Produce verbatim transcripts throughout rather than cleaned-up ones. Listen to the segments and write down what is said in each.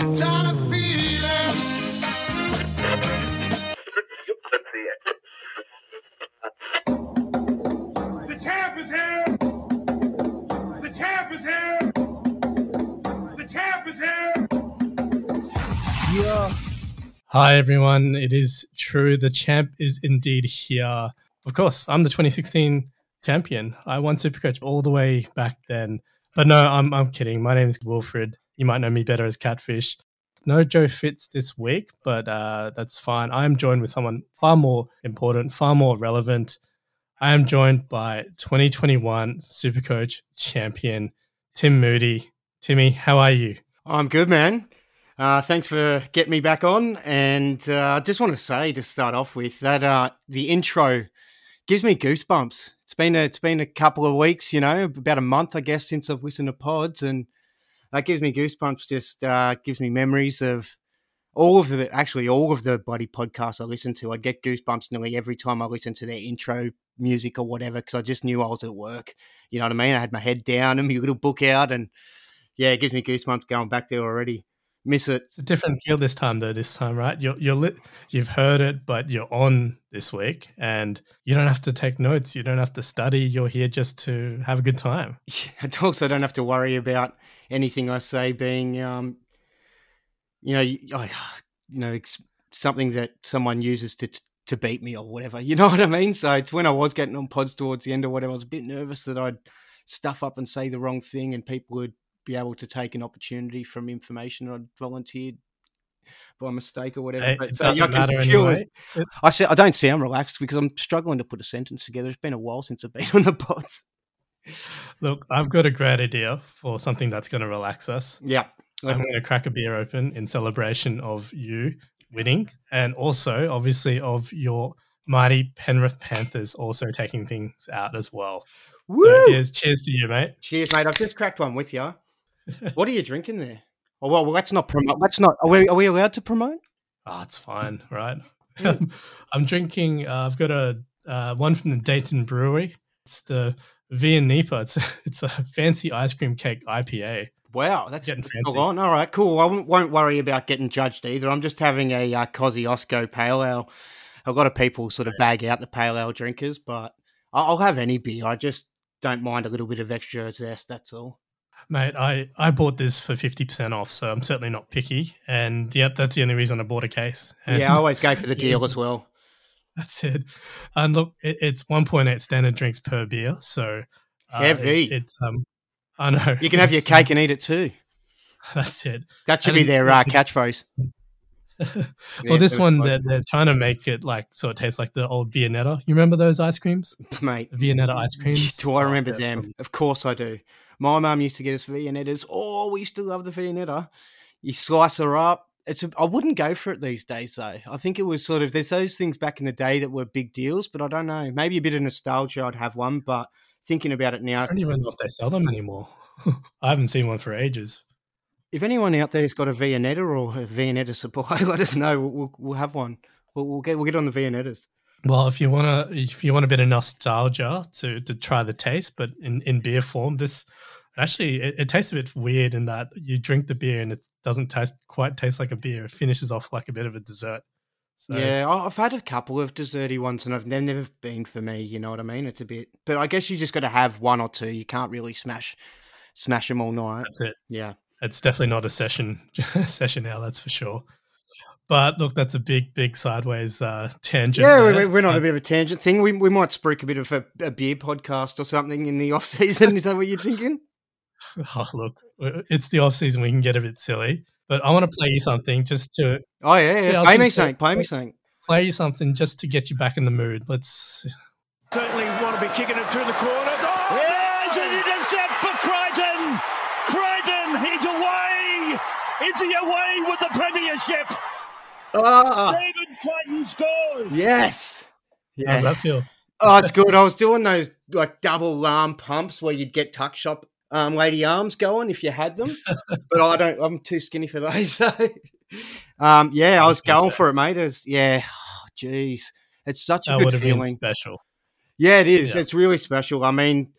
What kind of feeling? The champ is here. The champ is here. The champ is here. Yeah. Hi, everyone. It is true. The champ is indeed here. Of course, I'm the twenty sixteen champion. I won Supercoach all the way back then. But no, I'm I'm kidding. My name is Wilfred. You might know me better as Catfish. No Joe Fitz this week, but uh, that's fine. I am joined with someone far more important, far more relevant. I am joined by twenty twenty-one Supercoach champion, Tim Moody. Timmy, how are you? I'm good, man. Uh, thanks for getting me back on. And I uh, just want to say, to start off with, that uh, the intro gives me goosebumps. It's been a, it's been a couple of weeks, you know, about a month, I guess, since I've listened to pods, and that gives me goosebumps. Just uh, gives me memories of all of the, actually all of the bloody podcasts I listen to. I get goosebumps nearly every time I listen to their intro music or whatever, because I just knew I was at work. You know what I mean? I had my head down and my little book out, and yeah, it gives me goosebumps going back there already. Miss it. It's a different feel this time, though. This time, right? You're you're lit. You've heard it, but you're on this week, and you don't have to take notes. You don't have to study. You're here just to have a good time. I also don't have to worry about anything I say being, um, you know, you, I, you know, it's something that someone uses to to beat me or whatever. You know what I mean? So it's when I was getting on pods towards the end or whatever, I was a bit nervous that I'd stuff up and say the wrong thing, and people would be able to take an opportunity from information I'd volunteered by mistake or whatever. It but, doesn't so I matter anyway. I, I don't sound relaxed because I'm struggling to put a sentence together. It's been a while since I've been on the pods. Look, I've got a great idea for something that's going to relax us. Yeah. Okay. I'm going to crack a beer open in celebration of you winning, and also obviously of your mighty Penrith Panthers also taking things out as well. Woo! So cheers, cheers to you, mate. Cheers, mate. I've just cracked one with you. What are you drinking there? Oh, well, let's not promote. Let's not. Are we, are we allowed to promote? Oh, it's fine, right? Mm. I'm drinking, uh, I've got a uh, one from the Dainton Brewery. It's the Viennetta. It's, it's a fancy ice cream cake I P A. Wow, that's getting fancy. All right, cool. I won't worry about getting judged either. I'm just having a uh, Kosciuszko Pale Ale. A lot of people sort of bag out the Pale Ale drinkers, but I'll have any beer. I just don't mind a little bit of extra zest, that's all. Mate, I, I bought this for fifty percent off, so I'm certainly not picky. And, yep, that's the only reason I bought a case. And yeah, I always go for the deal as well. That's it. And, look, it, it's one point eight standard drinks per beer, so... Uh, Heavy. It, it's, um, I know. You can have your cake and eat it too. That's it. That should and be their uh, catchphrase. Well, yeah, this one, they're, they're trying to make it like so it tastes like the old Viennetta. You remember those ice creams? Mate. Viennetta ice creams? Do I remember oh, them? From... Of course I do. My mum used to get us Viennettas. Oh, we used to love the Viennetta. You slice her up. It's a, I wouldn't go for it these days, though. I think it was sort of, there's those things back in the day that were big deals, but I don't know. Maybe a bit of nostalgia, I'd have one, but thinking about it now. I don't even know if they sell them anymore. I haven't seen one for ages. If anyone out there has got a Viennetta or a Viennetta supply, let us know. We'll, we'll, we'll have one. We'll, we'll get we'll get on the Viennettas. Well, if you want to, if you want a bit of nostalgia to, to try the taste, but in, in beer form, this actually it, it tastes a bit weird in that you drink the beer and it doesn't taste quite taste like a beer. It finishes off like a bit of a dessert. So. Yeah, I've had a couple of desserty ones, and I've they've never been for me. You know what I mean? It's a bit, but I guess you just got to have one or two. You can't really smash smash them all night. That's it. Yeah, it's definitely not a session session ale. That's for sure. But look, that's a big, big sideways uh, tangent. Yeah, there. We're not a bit of a tangent thing. We we might spruik a bit of a, a beer podcast or something in the off season. Is that what you're thinking? Oh, look, it's the off season. We can get a bit silly, but I want to play you something just to. Oh yeah, yeah. yeah play me something. Play me something. Play you something just to get you back in the mood. Let's. Certainly want to be kicking it through the corners. Oh, yeah, it's an intercept for Crichton. Crichton, he's away. Is he away with the premiership? Oh. Steven Titan scores. Yes. Yeah. How's that feel? Oh, it's good. I was doing those like double arm pumps where you'd get tuck shop um, lady arms going if you had them, but I don't. I'm too skinny for those. So, um, yeah, I was going for it, mate. It was, yeah, jeez, oh, it's such a that good would have feeling. Been special. Yeah, it is. Yeah. It's really special. I mean,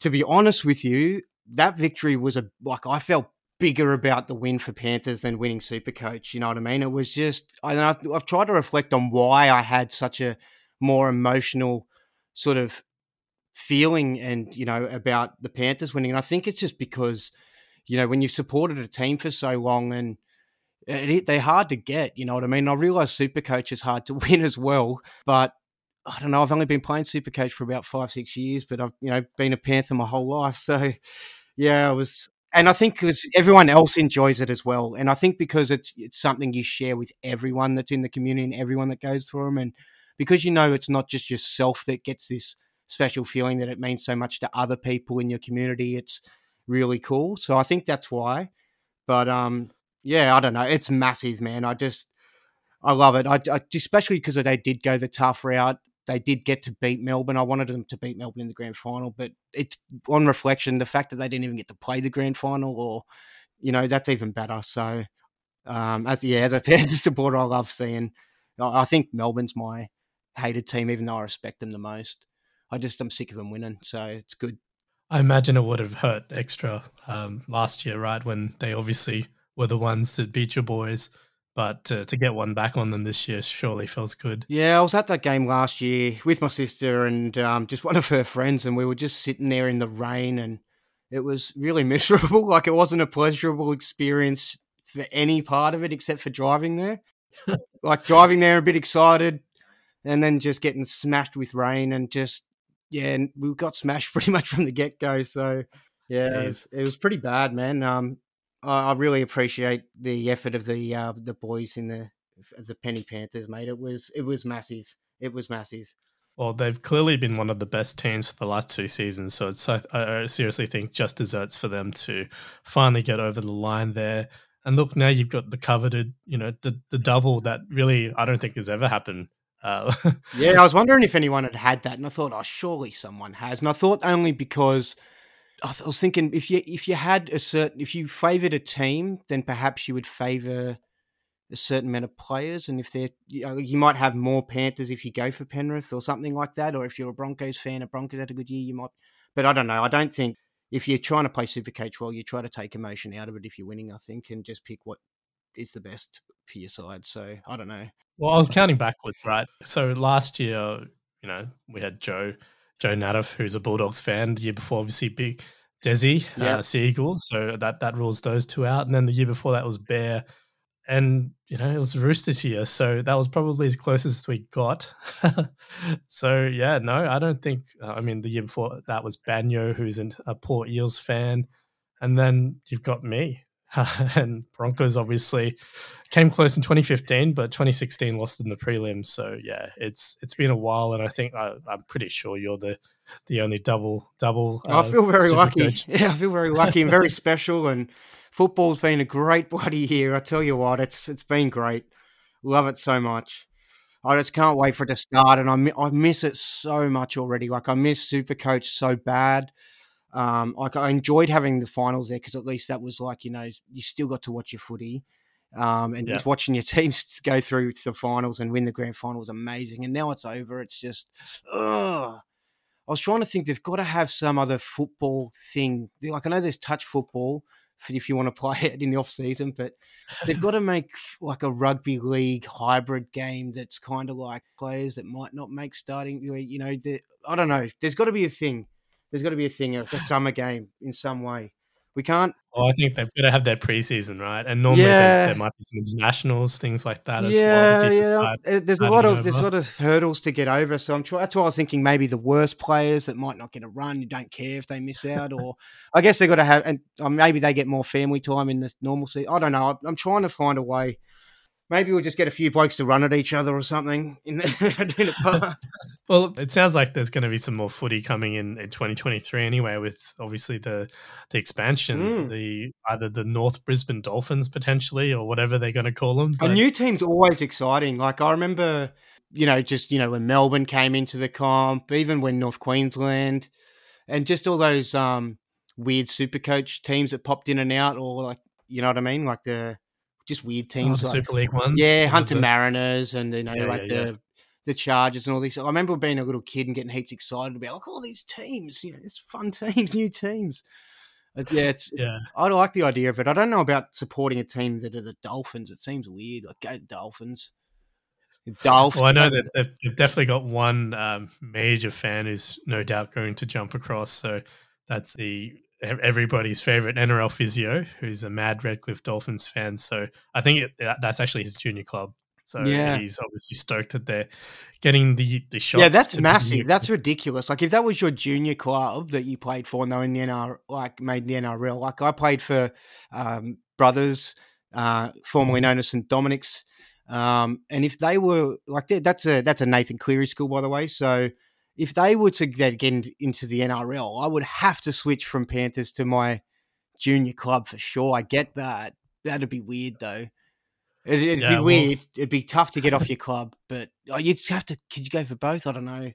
to be honest with you, that victory was a like I felt bigger about the win for Panthers than winning Supercoach. You know what I mean? It was just, I know, I've tried to reflect on why I had such a more emotional sort of feeling and, you know, about the Panthers winning. And I think it's just because, you know, when you've supported a team for so long and it, they're hard to get, you know what I mean? And I realise Supercoach is hard to win as well, but I don't know. I've only been playing Supercoach for about five, six years, but I've, you know, been a Panther my whole life. So yeah, I was, and I think because everyone else enjoys it as well. And I think because it's it's something you share with everyone that's in the community and everyone that goes through them. And because, you know, it's not just yourself that gets this special feeling that it means so much to other people in your community. It's really cool. So I think that's why, but um, yeah, I don't know. It's massive, man. I just, I love it. I, I especially because they did go the tough route. They did get to beat Melbourne. I wanted them to beat Melbourne in the grand final, but it's on reflection, the fact that they didn't even get to play the grand final, or, you know, that's even better. So, um, as yeah, as a Panthers supporter, I love seeing, I think Melbourne's my hated team, even though I respect them the most. I just, I'm sick of them winning. So it's good. I imagine it would have hurt extra um, last year, right? When they obviously were the ones that beat your boys. But to, to get one back on them this year surely feels good. Yeah, I was at that game last year with my sister and um, just one of her friends, and we were just sitting there in the rain, and it was really miserable. Like, it wasn't a pleasurable experience for any part of it except for driving there. Like, driving there a bit excited and then just getting smashed with rain and just, yeah, and we got smashed pretty much from the get-go. So, yeah, it was, it was pretty bad, man. Um I really appreciate the effort of the uh, the boys in the the Penny Panthers, mate. It was it was massive. It was massive. Well, they've clearly been one of the best teams for the last two seasons, so it's I, I seriously think just desserts for them to finally get over the line there. And look, now you've got the coveted, you know, the the double that really I don't think has ever happened. Uh, yeah, I was wondering if anyone had had that, and I thought, oh, surely someone has, and I thought only because. I was thinking if you if you had a certain if you favoured a team, then perhaps you would favour a certain amount of players, and if they're you, know, you might have more Panthers if you go for Penrith or something like that, or if you're a Broncos fan, a Broncos had a good year, you might. But I don't know. I don't think if you're trying to play Supercoach well, you try to take emotion out of it if you're winning. I think and just pick what is the best for your side. So I don't know. Well, I was counting backwards, right? So last year, you know, we had Joe. Joe Nadoff, who's a Bulldogs fan, the year before, obviously, Big Desi, yeah. uh, Sea Eagles. So that that rules those two out. And then the year before that was Bear. And, you know, it was Roosters year. So that was probably as close as we got. So, yeah, no, I don't think, uh, I mean, the year before that was Banyo, who's an, a Port Eels fan. And then you've got me. And Broncos obviously came close in twenty fifteen, but twenty sixteen lost in the prelims. So yeah, it's it's been a while, and I think I, I'm pretty sure you're the the only double double. Uh, I feel very lucky. Coach. Yeah, I feel very lucky and very special. And football's been a great bloody year. I tell you what, it's it's been great. Love it so much. I just can't wait for it to start, and I I miss it so much already. Like I miss Supercoach so bad. Um, like I enjoyed having the finals there because at least that was like, you know, you still got to watch your footy um, and yeah. Just watching your teams go through to the finals and win the grand final was amazing. And now it's over. It's just, ugh. I was trying to think they've got to have some other football thing. Like I know there's touch football if you want to play it in the off season, but they've got to make like a rugby league hybrid game that's kind of like players that might not make starting, you know, I don't know. There's got to be a thing. There's got to be a thing, a summer game in some way. We can't. Oh, I think they've got to have their preseason, right? And normally yeah. there might be some internationals, things like that as yeah, well. Yeah, type, there's a lot of over. there's a lot of hurdles to get over. So I'm trying. That's why I was thinking maybe the worst players that might not get a run. You don't care if they miss out, or I guess they got to have, and or maybe they get more family time in the normal season. I don't know. I'm trying to find a way. Maybe we'll just get a few blokes to run at each other or something in the, in the park. Well, it sounds like there's going to be some more footy coming in in twenty twenty-three anyway, with obviously the the expansion, mm. the either the North Brisbane Dolphins potentially or whatever they're going to call them. But... A new team's always exciting. Like I remember, you know, just you know when Melbourne came into the comp, even when North Queensland, and just all those um, weird Supercoach teams that popped in and out, or like you know what I mean, like the. Just weird teams. Oh, like, Super League ones. Yeah, Hunter the, Mariners and, you know, yeah, like yeah, the yeah. the Chargers and all these. I remember being a little kid and getting heaps excited about, like, all these teams. You know, it's fun teams, new teams. Yeah, it's, yeah. I like the idea of it. I don't know about supporting a team that are the Dolphins. It seems weird. Like, go Dolphins. Dolphins. Well, I know that they've, they've definitely got one um, major fan who's no doubt going to jump across. So that's the everybody's favorite N R L physio, who's a mad Redcliffe Dolphins fan. So I think it, that's actually his junior club. So yeah. He's obviously stoked that they're getting the, the shot. Yeah, that's massive. That's ridiculous. Like, if that was your junior club that you played for and they were in the N R L, like, made the N R L, like, I played for um, Brothers, uh, formerly known as Saint Dominic's. Um, and if they were, like, that's a that's a Nathan Cleary school, by the way. So if they were to get into the N R L, I would have to switch from Panthers to my junior club for sure. I get that. That'd be weird, though. It'd, it'd yeah, be well, weird. It'd be tough to get off your club, but you'd have to. Could you go for both? I don't know.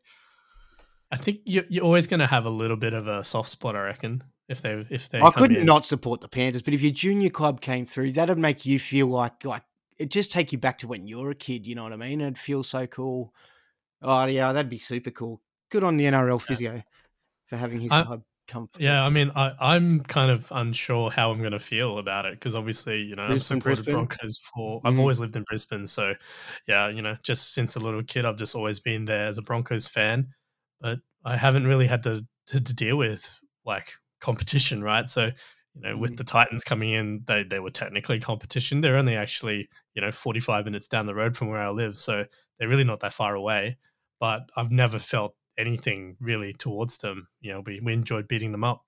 I think you're, you're always going to have a little bit of a soft spot. I reckon if they if they. I could in. not support the Panthers, but if your junior club came through, that'd make you feel like like it just take you back to when you were a kid. You know what I mean? It'd feel so cool. Oh yeah, that'd be super cool. Good on the N R L physio yeah. for having his I, club come. Yeah, I mean, I, I'm kind of unsure how I'm going to feel about it because obviously, you know, I've supported Broncos for. I've mm. always lived in Brisbane, so yeah, you know, just since a little kid, I've just always been there as a Broncos fan. But I haven't really had to to, to deal with like competition, right? So you know, with mm. the Titans coming in, they they were technically competition. They're only actually you know forty-five minutes down the road from where I live, so they're really not that far away. But I've never felt anything really towards them. You know, we, we enjoyed beating them up.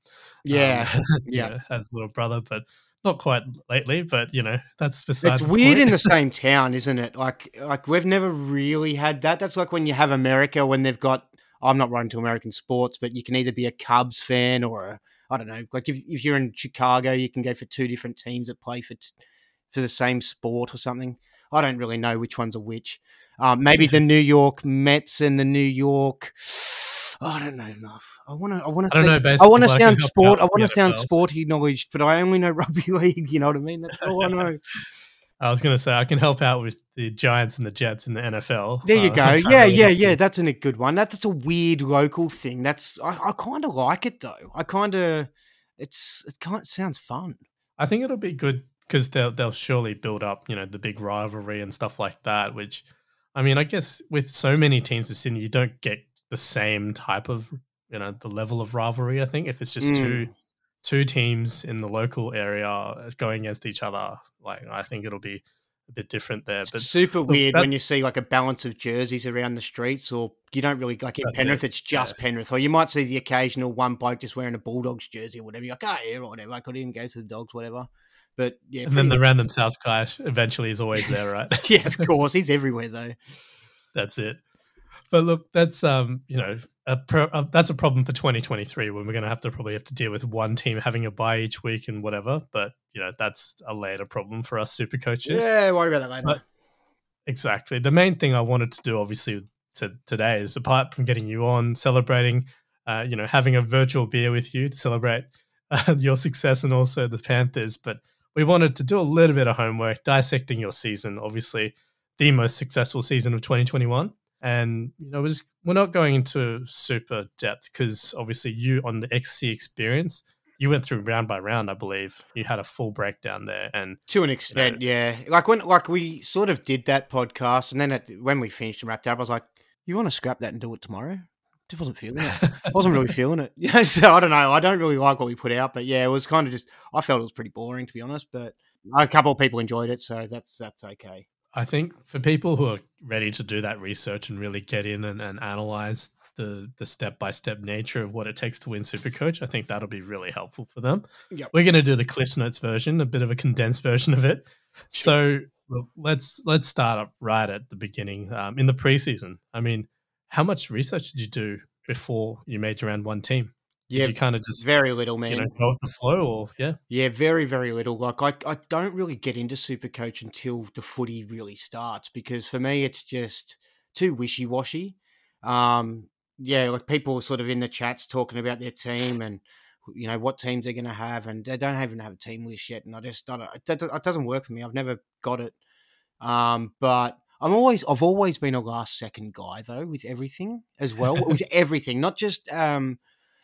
Yeah. Um, yeah. Know, as a little brother, but not quite lately, but you know, that's beside It's the weird point. In the same town, isn't it? Like, like we've never really had that. That's like when you have America, when they've got, I'm not right into American sports, but you can either be a Cubs fan or a, I don't know, like if, if you're in Chicago, you can go for two different teams that play for, t- for the same sport or something. I don't really know which ones are which. Um, maybe the New York Mets and the New York. Oh, I don't know enough. I want to. I want to. I don't think, know. I want to like sound sport. I want to sound sporty knowledge, but I only know rugby league. You know what I mean? That's all I know. I was going to say I can help out with the Giants and the Jets in the N F L. There you uh, go. Yeah, really yeah, happy. yeah. That's a good one. That, that's a weird local thing. That's I, I kind of like it though. I kind of. It's it kind of sounds fun. I think it'll be good because they'll they'll surely build up you know the big rivalry and stuff like that, which. I mean, I guess with so many teams in Sydney, you don't get the same type of, you know, the level of rivalry, I think, if it's just mm. two two teams in the local area going against each other. Like, I think it'll be a bit different there. It's but super weird when you see, like, a balance of jerseys around the streets or you don't really, like, in Penrith, it. it's just yeah. Penrith. Or you might see the occasional one bloke just wearing a Bulldogs jersey or whatever. You're like, oh, yeah, or whatever. I could even go to the Dogs, whatever. But yeah, and then the much. random South guy eventually is always there, right? Yeah, of course, he's everywhere though. That's it. But look, that's um, you know, a pro- uh, that's a problem for twenty twenty-three when we're going to have to probably have to deal with one team having a bye each week and whatever. But you know, that's a later problem for us super coaches. Yeah, worry about it later. But exactly. The main thing I wanted to do, obviously, to, today is apart from getting you on, celebrating, uh, you know, having a virtual beer with you to celebrate uh, your success and also the Panthers, but. We wanted to do a little bit of homework, dissecting your season, obviously the most successful season of twenty twenty-one. And, you know, we're, just, we're not going into super depth because obviously you on the X C experience, you went through round by round, I believe. You had a full breakdown there. And to an extent, you know, yeah. Like when, like we sort of did that podcast and then at, when we finished and wrapped up, I was like, you want to scrap that and do it tomorrow? I wasn't feeling it. I wasn't really feeling it. Yeah, so I don't know. I don't really like what we put out, but yeah, it was kind of just. I felt it was pretty boring, to be honest. But a couple of people enjoyed it, so that's that's okay. I think for people who are ready to do that research and really get in and, and analyze the the step by step nature of what it takes to win Supercoach, I think that'll be really helpful for them. Yep. We're going to do the Cliff's Notes version, a bit of a condensed version of it. Sure. So look, let's let's start up right at the beginning um, in the preseason. I mean. How much research did you do before you made your round one team? Yeah, did you kind of just very little, man. You know, go with the flow, or yeah, yeah, very very little. Like I, I don't really get into Supercoach until the footy really starts because for me it's just too wishy washy. Um, yeah, like people are sort of in the chats talking about their team and you know what teams they're going to have, and they don't even have a team list yet. And I just I don't. It doesn't work for me. I've never got it. Um, but. I'm always, I've always been a last second guy though, with everything as well, with everything, not just um,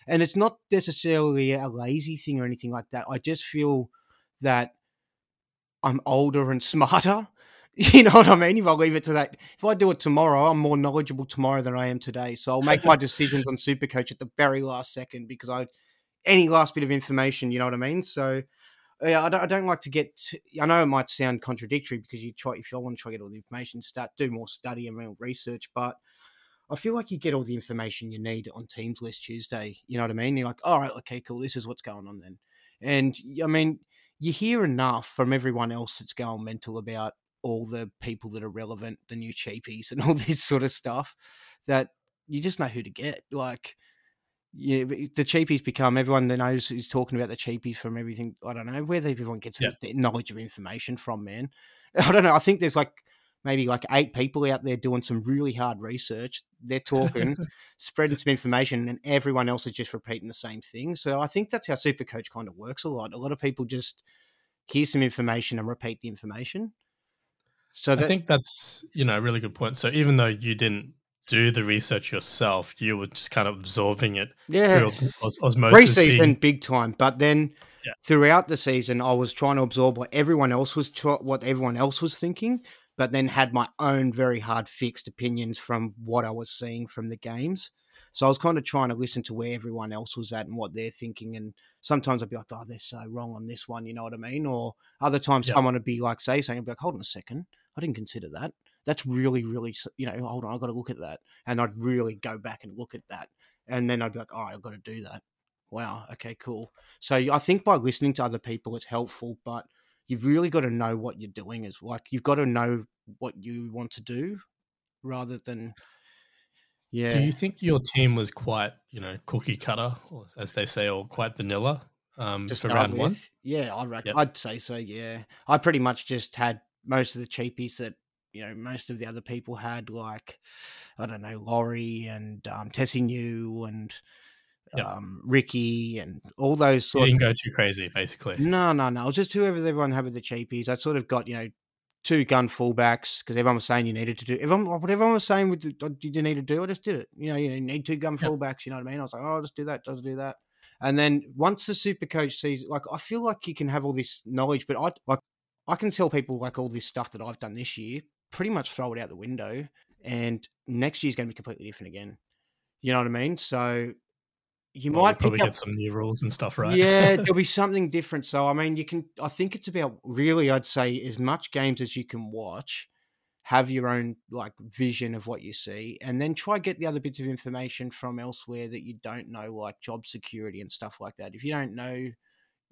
And it's not necessarily a lazy thing or anything like that. I just feel that I'm older and smarter. You know what I mean? If I leave it to that, if I do it tomorrow, I'm more knowledgeable tomorrow than I am today. So I'll make my decisions on Supercoach at the very last second because I, any last bit of information, you know what I mean? So yeah, I don't, I don't like to get, to, I know it might sound contradictory because you try, if you want to try to get all the information, start, do more study and real research, but I feel like you get all the information you need on Teams List Tuesday. You know what I mean? You're like, all right, okay, cool. This is what's going on then. And I mean, you hear enough from everyone else that's going mental about all the people that are relevant, the new cheapies and all this sort of stuff, that you just know who to get. Like you, the cheapies become, everyone that knows is talking about the cheapies from everything. I don't know where everyone gets yeah. their knowledge of information from, man. I don't know. I think there's like, maybe like eight people out there doing some really hard research. They're talking, spreading some information, and everyone else is just repeating the same thing. So I think that's how Supercoach kind of works a lot. A lot of people just hear some information and repeat the information. So that- I think that's, you know, a really good point. So even though you didn't do the research yourself, you were just kind of absorbing it. Yeah. Through os- osmosis. Pre-season, being- big time. But then yeah. throughout the season, I was trying to absorb what everyone else was tra- what everyone else was thinking, but then had my own very hard fixed opinions from what I was seeing from the games. So I was kind of trying to listen to where everyone else was at and what they're thinking. And sometimes I'd be like, oh, they're so wrong on this one. You know what I mean? Or other times yeah. someone would be like, say something, I'd be like, hold on a second. I didn't consider that. That's really, really, you know, hold on, I've got to look at that. And I'd really go back and look at that. And then I'd be like, all right, I've got to do that. Wow. Okay, cool. So I think by listening to other people, it's helpful, but you've really got to know what you're doing. Is like you've got to know what you want to do rather than, yeah. Do you think your team was quite, you know, cookie cutter, or as they say, or quite vanilla um, just for round with. one? Yeah, I reckon, yep. I'd say so, yeah. I pretty much just had most of the cheapies that, you know, most of the other people had, like, I don't know, Laurie and um, Tessie New and... Yep. Um, Ricky and all those sort of... You didn't of... go too crazy, basically. No, no, no. It was just whoever everyone had with the cheapies. I sort of got, you know, two gun fullbacks because everyone was saying you needed to do... Everyone, what everyone was saying with the, you need to do, I just did it. You know, you need two gun yep. fullbacks, you know what I mean? I was like, oh, I'll just do that, I'll do that. And then once the Supercoach sees... Like, I feel like you can have all this knowledge, but I like I can tell people, like, all this stuff that I've done this year, pretty much throw it out the window, and next year's going to be completely different again. You know what I mean? So... You well, might we'll probably pick up, get some new rules and stuff, right? Yeah, there'll be something different. So, I mean, you can, I think it's about really, I'd say, as much games as you can watch, have your own like vision of what you see, and then try get the other bits of information from elsewhere that you don't know, like job security and stuff like that. If you don't know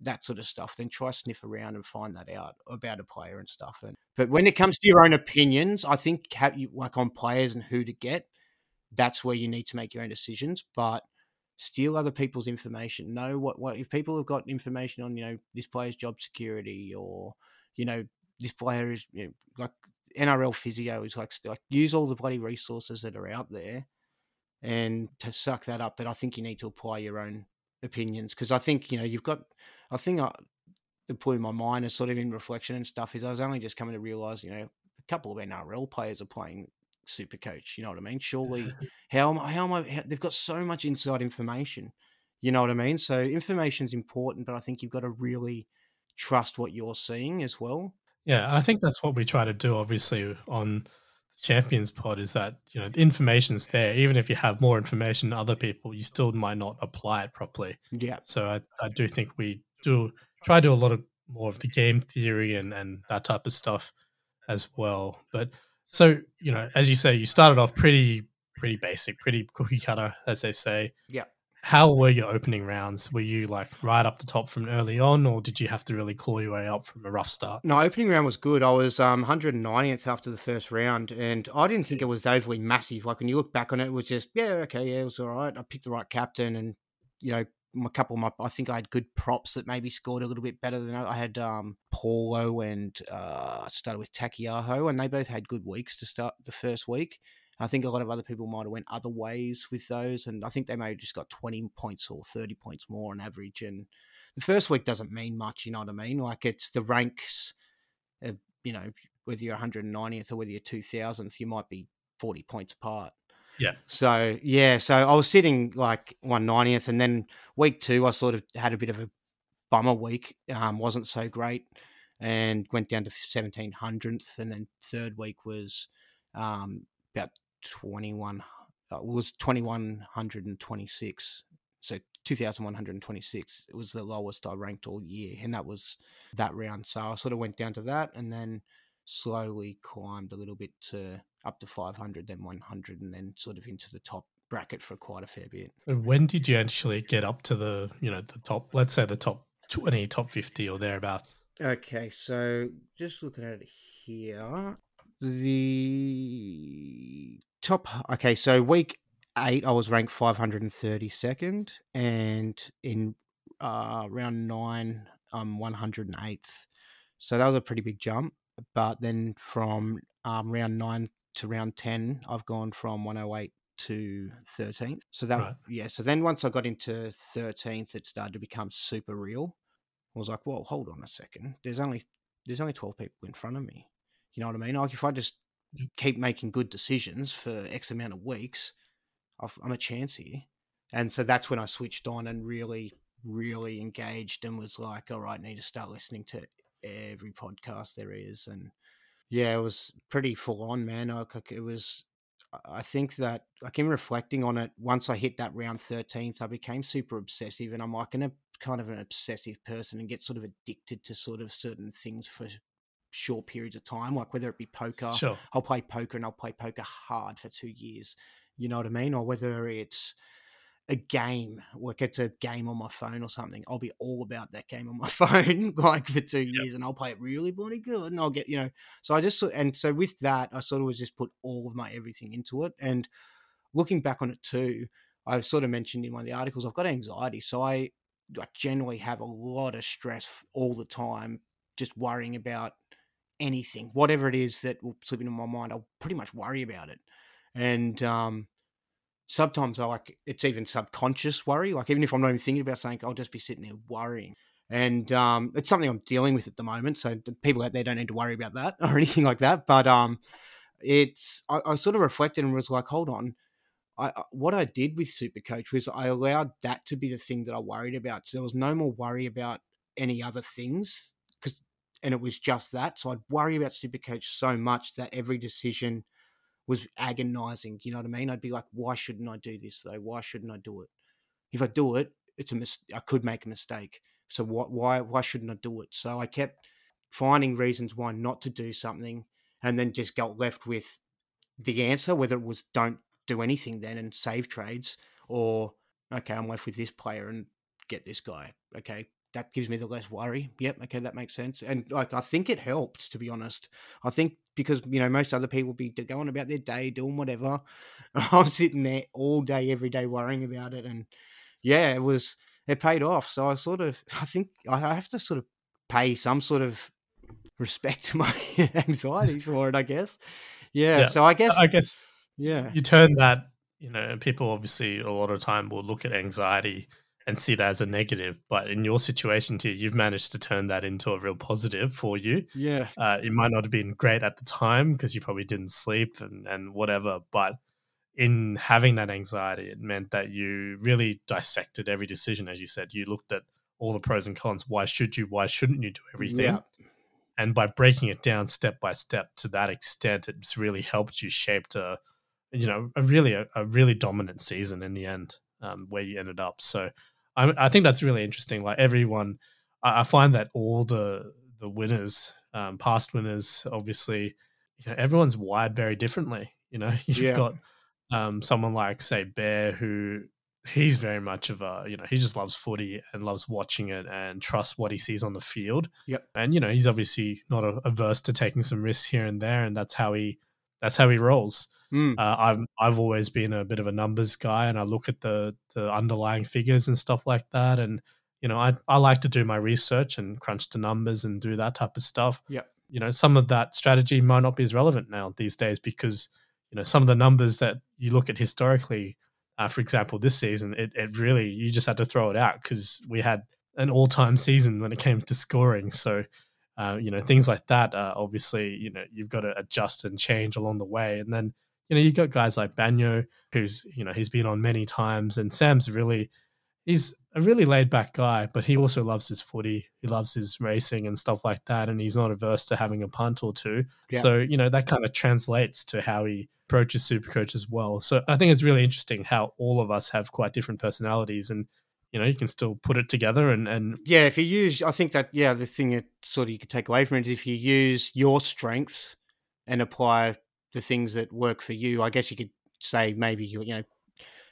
that sort of stuff, then try sniff around and find that out about a player and stuff. And, but when it comes to your own opinions, I think how you, like on players and who to get, that's where you need to make your own decisions. But steal other people's information. Know what, what if people have got information on, you know, this player's job security, or, you know, this player is, you know, like N R L physio is like, like use all the bloody resources that are out there and to suck that up. But I think you need to apply your own opinions, because I think, you know, you've got, I think I, the point in my mind is sort of in reflection and stuff is I was only just coming to realize, you know, a couple of N R L players are playing Supercoach, you know what I mean? Surely, how am I, how am I, how, they've got so much inside information, you know what I mean? So information's important, but I think you've got to really trust what you're seeing as well. Yeah, I think that's what we try to do, obviously, on the Champions Pod, is that, you know, the information's there. Even if you have more information than other people, you still might not apply it properly. Yeah. So I, I do think we do try to do a lot of more of the game theory and, and that type of stuff as well. But so, you know, as you say, you started off pretty, pretty basic, pretty cookie cutter, as they say. Yeah. How were your opening rounds? Were you like right up the top from early on, or did you have to really claw your way up from a rough start? No, opening round was good. I was um, one hundred ninetieth after the first round, and I didn't think yes. it was overly massive. Like when you look back on it, it was just, yeah, okay, yeah, it was all right. I picked the right captain, and, you know, a couple of my, I think I had good props that maybe scored a little bit better than I, I had. Um, Paulo and uh, I started with Takiaho, and they both had good weeks to start the first week. I think a lot of other people might have went other ways with those, and I think they may have just got twenty points or thirty points more on average. And the first week doesn't mean much, you know what I mean? Like it's the ranks, of, you know, whether you're one hundred ninetieth or whether you're two thousandth, you might be forty points apart. Yeah. So, yeah. So I was sitting like one hundred ninetieth, and then week two, I sort of had a bit of a bummer week. Um, wasn't so great and went down to seventeen hundredth. And then third week was um, about twenty-one. Uh, it was twenty-one twenty-six. So two thousand one hundred twenty-six. It was the lowest I ranked all year. And that was that round. So I sort of went down to that and then slowly climbed a little bit to up to five hundred, then one hundred, and then sort of into the top bracket for quite a fair bit. And when did you actually get up to the, you know, the top, let's say the top twenty, top fifty or thereabouts? Okay. So just looking at it here, the top, okay. So week eight, I was ranked five hundred thirty-second, and in uh, round nine, I'm one hundred eighth. So that was a pretty big jump. But then from um, round nine to round ten, I've gone from one hundred eight to thirteenth. So that, right. yeah. So then once I got into thirteenth, it started to become super real. I was like, well, hold on a second. There's only there's only twelve people in front of me. You know what I mean? Like if I just keep making good decisions for X amount of weeks, I've, I'm a chance here. And so that's when I switched on and really, really engaged and was like, all right, I need to start listening to every podcast there is. And yeah, it was pretty full on, man. I, it was, I think that I like, came reflecting on it. Once I hit that round thirteenth, I became super obsessive, and I'm like an, a kind of an obsessive person and get sort of addicted to sort of certain things for short periods of time. Like whether it be poker, sure. I'll play poker and I'll play poker hard for two years. You know what I mean? Or whether it's a game, like it's a game on my phone or something. I'll be all about that game on my phone like for two yep. years, and I'll play it really bloody good, and I'll get, you know, so I just, and so with that, I sort of was just put all of my everything into it. And looking back on it too, I've sort of mentioned in one of the articles, I've got anxiety. So I, I generally have a lot of stress all the time, just worrying about anything, whatever it is that will slip into my mind. I'll pretty much worry about it. And, um, sometimes I like it's even subconscious worry. Like even if I'm not even thinking about something, I'll just be sitting there worrying. And um, it's something I'm dealing with at the moment. So people out there don't need to worry about that or anything like that. But um, it's I, I sort of reflected and was like, hold on. I, I what I did with Supercoach was I allowed that to be the thing that I worried about. So there was no more worry about any other things, because and it was just that. So I'd worry about Supercoach so much that every decision was agonizing, you know what I mean? I'd be like, why shouldn't I do this though? Why shouldn't I do it? If I do it, it's a mis- I could make a mistake. So what, why, why shouldn't I do it? So I kept finding reasons why not to do something, and then just got left with the answer, whether it was don't do anything then and save trades, or okay, I'm left with this player and get this guy. Okay. That gives me the less worry. Yep. Okay. That makes sense. And like, I think it helped, to be honest. I think because, you know, most other people be going about their day, doing whatever. I'm sitting there all day, every day worrying about it. And yeah, it was, it paid off. So I sort of, I think I have to sort of pay some sort of respect to my anxiety for it, I guess. Yeah. yeah. So I guess, I guess, yeah. You turn that, you know, people obviously a lot of time will look at anxiety and see that as a negative, but in your situation too, you've managed to turn that into a real positive for you. Yeah. Uh, it might not have been great at the time because you probably didn't sleep and, and whatever, but in having that anxiety, it meant that you really dissected every decision. As you said, you looked at all the pros and cons. Why should you, why shouldn't you do everything? Yeah. And by breaking it down step by step to that extent, it's really helped you shaped a, you know, a really, a, a really dominant season in the end, um, where you ended up. So, I think that's really interesting. Like everyone, I find that all the the winners, um, past winners, obviously, you know, everyone's wired very differently. You know, you've yeah. got um, someone like, say, Bear, who he's very much of a, you know, he just loves footy and loves watching it and trusts what he sees on the field. Yep. And, you know, he's obviously not averse to taking some risks here and there, and that's how he that's how he rolls. Mm. Uh, I've I've always been a bit of a numbers guy, and I look at the, the underlying figures and stuff like that. And, you know, I, I like to do my research and crunch the numbers and do that type of stuff. Yeah. You know, some of that strategy might not be as relevant now these days because, you know, some of the numbers that you look at historically, uh, for example, this season, it, it really, you just had to throw it out because we had an all-time season when it came to scoring. So, uh, you know, things like that, uh, obviously, you know, you've got to adjust and change along the way. And then, you know, you've got guys like Banyo, who's, you know, he's been on many times, and Sam's really, he's a really laid back guy, but he also loves his footy. He loves his racing and stuff like that. And he's not averse to having a punt or two. Yeah. So, you know, that kind of translates to how he approaches Supercoach as well. So I think it's really interesting how all of us have quite different personalities, and, you know, you can still put it together and, and yeah, if you use, I think that, yeah, the thing that sort of you could take away from it is if you use your strengths and apply the things that work for you. I guess you could say maybe, you know,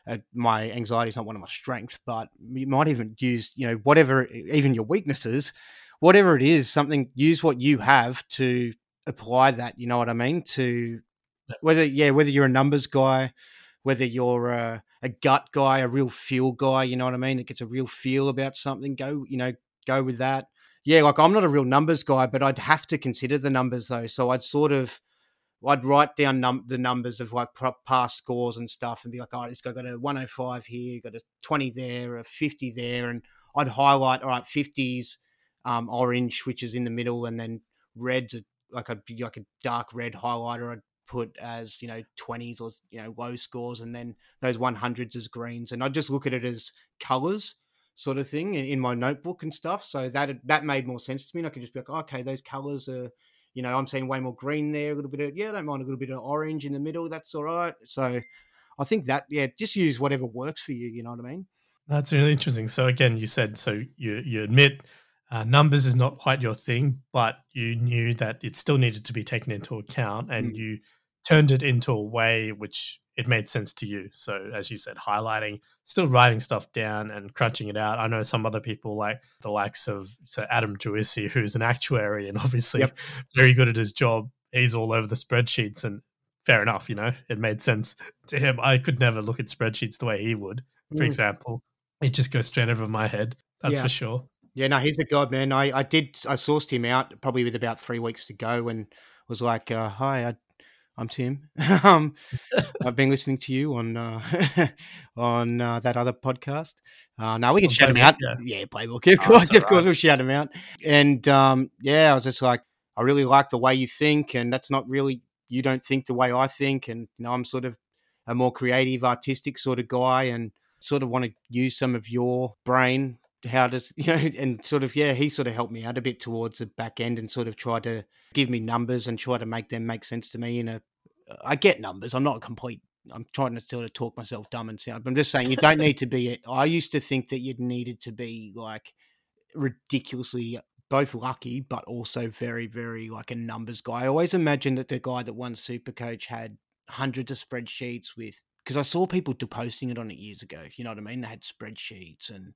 uh, my anxiety is not one of my strengths, but you might even use, you know, whatever, even your weaknesses, whatever it is, something, use what you have to apply that, you know what I mean? To whether, yeah, whether you're a numbers guy, whether you're a, a gut guy, a real feel guy, you know what I mean? It gets a real feel about something. Go, you know, go with that. Yeah, like I'm not a real numbers guy, but I'd have to consider the numbers though. So I'd sort of, I'd write down num- the numbers of like past scores and stuff and be like, oh, this guy got a one oh five here, got a twenty there, a fifty there. And I'd highlight, all right, fifties, um, orange, which is in the middle, and then reds, like I'd be like a dark red highlighter. I'd put as, you know, twenties or, you know, low scores, and then those hundreds as greens, and I just look at it as colors sort of thing in, in my notebook and stuff. So that that made more sense to me, and I could just be like, oh, okay, those colors are, you know, I'm seeing way more green there, a little bit of, yeah, I don't mind a little bit of orange in the middle, that's all right. So I think that, yeah, just use whatever works for you, you know what I mean? That's really interesting. So again, you said, so you you admit Uh, numbers is not quite your thing, but you knew that it still needed to be taken into account, and mm. you turned it into a way which it made sense to you. So as you said, highlighting, still writing stuff down and crunching it out. I know some other people like the likes of so Adam Giszewski, who's an actuary and obviously yep. very good at his job. He's all over the spreadsheets, and fair enough, you know, it made sense to him. I could never look at spreadsheets the way he would, for mm. example. It just goes straight over my head, that's yeah. for sure. Yeah, no, he's a god, man. I, I did, I sourced him out probably with about three weeks to go, and was like, uh, hi, I, I'm Tim. um, I've been listening to you on uh, on uh, that other podcast. Uh, no, we can on shout Playbook, him out. Yeah, yeah Playbook. Of oh, course, of right. course, we'll shout him out. And um, yeah, I was just like, I really like the way you think, and that's not really, you don't think the way I think. And, you know, I'm sort of a more creative, artistic sort of guy, and sort of want to use some of your brain. How does, you know, and sort of, yeah, he sort of helped me out a bit towards the back end and sort of tried to give me numbers and try to make them make sense to me. You know, I get numbers. I'm not a complete, I'm trying to sort of talk myself dumb and sound, but I'm just saying you don't need to be, I used to think that you'd needed to be like ridiculously both lucky, but also very, very like a numbers guy. I always imagined that the guy that won Supercoach had hundreds of spreadsheets with, because I saw people posting it on it years ago. You know what I mean? They had spreadsheets and,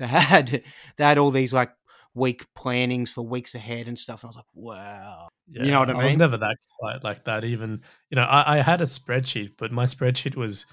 They had, they had all these like week plannings for weeks ahead and stuff. And I was like, wow. Yeah, you know what I mean? I was never that quite like that even. You know, I, I had a spreadsheet, but my spreadsheet was,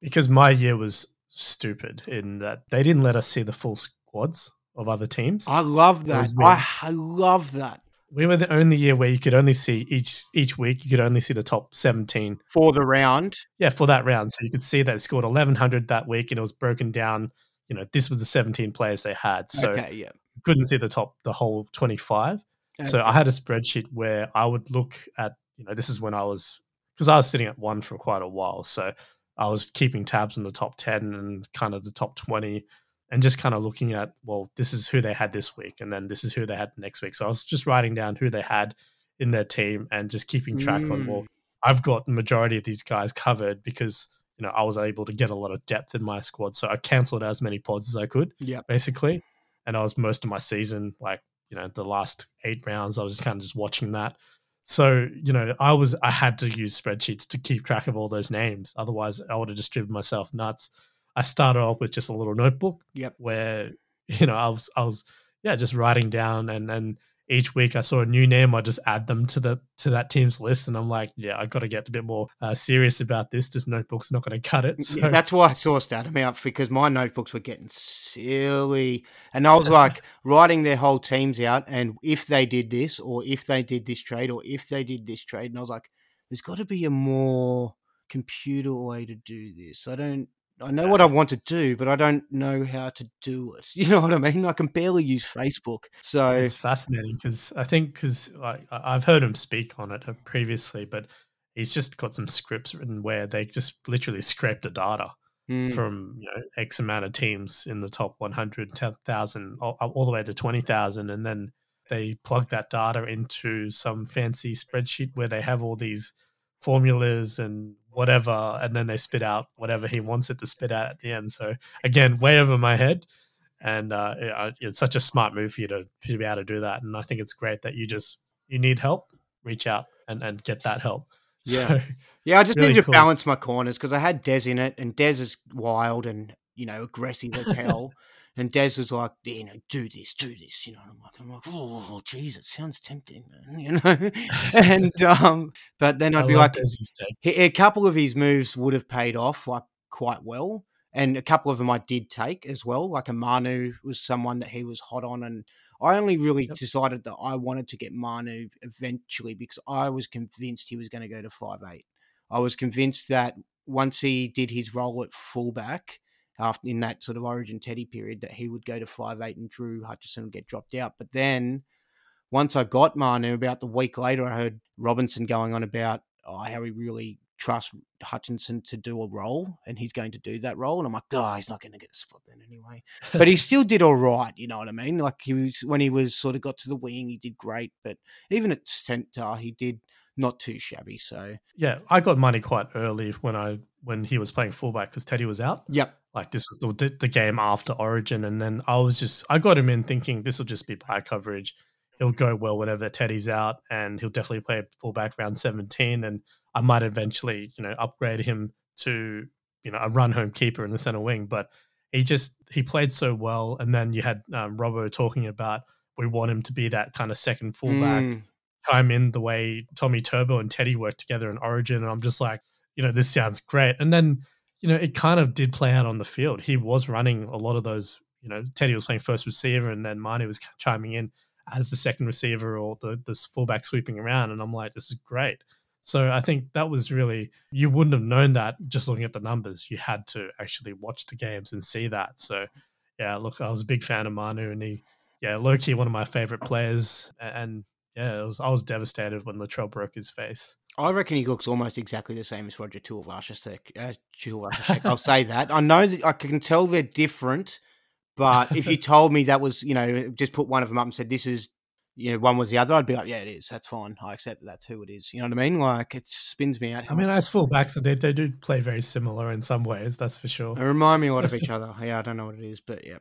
because my year was stupid in that they didn't let us see the full squads of other teams. I love that. I, I love that. We were the only year where you could only see each each week, you could only see the top seventeen. For the round? Yeah, for that round. So you could see they scored eleven hundred that week, and it was broken down. You know, this was the seventeen players they had. So okay, yeah. couldn't see the top, the whole twenty-five. Okay. So I had a spreadsheet where I would look at, you know, this is when I was, because I was sitting at one for quite a while. So I was keeping tabs on the top ten and kind of the top twenty and just kind of looking at, well, this is who they had this week. And then this is who they had next week. So I was just writing down who they had in their team and just keeping track mm. on, well, I've got the majority of these guys covered because, you know, I was able to get a lot of depth in my squad. So I cancelled as many pods as I could, yeah, basically. And I was most of my season, like, you know, the last eight rounds, I was just kind of just watching that. So, you know, I was, I had to use spreadsheets to keep track of all those names. Otherwise I would have just driven myself nuts. I started off with just a little notebook yep. where, you know, I was, I was, yeah, just writing down, and, and each week I saw a new name, I just add them to the to that team's list, and I'm like, yeah, I got to get a bit more uh, serious about this. This notebook's not going to cut it. So. Yeah, that's why I sourced Adam out, because my notebooks were getting silly, and I was like writing their whole teams out, and if they did this, or if they did this trade, or if they did this trade, and I was like, there's got to be a more computer way to do this. I don't. I know what I want to do, but I don't know how to do it. You know what I mean? I can barely use Facebook. So it's fascinating because I think because I've heard him speak on it previously, but he's just got some scripts written where they just literally scraped the data mm. from, you know, X amount of teams in the top one hundred, ten thousand, all, all the way to twenty thousand. And then they plug that data into some fancy spreadsheet where they have all these formulas and whatever, and then they spit out whatever he wants it to spit out at the end. So again, way over my head. And uh, it's such a smart move for you to, to be able to do that. And I think it's great that you just, you need help, reach out and, and get that help. Yeah. So, yeah, I just really need to cool. balance my corners because I had Dez in it, and Dez is wild and, you know, aggressive as hell. And Dez was like, you know, do this, do this, you know. I'm like, I'm like oh, geez, it sounds tempting, man, you know. And um, but then I'd I be like, a couple of his moves would have paid off like quite well. And a couple of them I did take as well. Like a Manu was someone that he was hot on. And I only really yep. decided that I wanted to get Manu eventually because I was convinced he was going to go to five eight. I was convinced that once he did his role at fullback after in that sort of Origin Teddy period, that he would go to five eight and Drew Hutchinson would get dropped out. But then once I got Manu, about the week later, I heard Robinson going on about oh, how he really trust Hutchinson to do a role and he's going to do that role. And I'm like, oh, he's not going to get a spot then anyway. But he still did all right, you know what I mean? Like he was, when he was sort of got to the wing, he did great. But even at centre, he did not too shabby. So yeah, I got money quite early when I when he was playing fullback because Teddy was out. Yep. Like this was the, the game after Origin. And then I was just, I got him in thinking this will just be player coverage. He'll go well whenever Teddy's out and he'll definitely play fullback round seventeen. And I might eventually, you know, upgrade him to, you know, a run home keeper in the center wing, but he just, he played so well. And then you had um, Robbo talking about, we want him to be that kind of second fullback, mm. time in the way Tommy Turbo and Teddy worked together in Origin. And I'm just like, you know, this sounds great. And then, you know, it kind of did play out on the field. He was running a lot of those, you know, Teddy was playing first receiver and then Manu was chiming in as the second receiver or the this fullback sweeping around. And I'm like, this is great. So I think that was really, you wouldn't have known that just looking at the numbers. You had to actually watch the games and see that. So, yeah, look, I was a big fan of Manu and he, yeah, low-key one of my favourite players. And, yeah, it was, I was devastated when Latrell broke his face. I reckon he looks almost exactly the same as Roger Tuivasa-Sheck. Uh, I'll say that. I know that I can tell they're different, but if you told me that was, you know, just put one of them up and said this is, you know, one was the other, I'd be like, yeah, it is. That's fine. I accept that that's who it is. You know what I mean? Like, it spins me out. I mean, as fullbacks, they, they do play very similar in some ways, that's for sure. They remind me a lot of each other. Yeah, I don't know what it is, but yeah.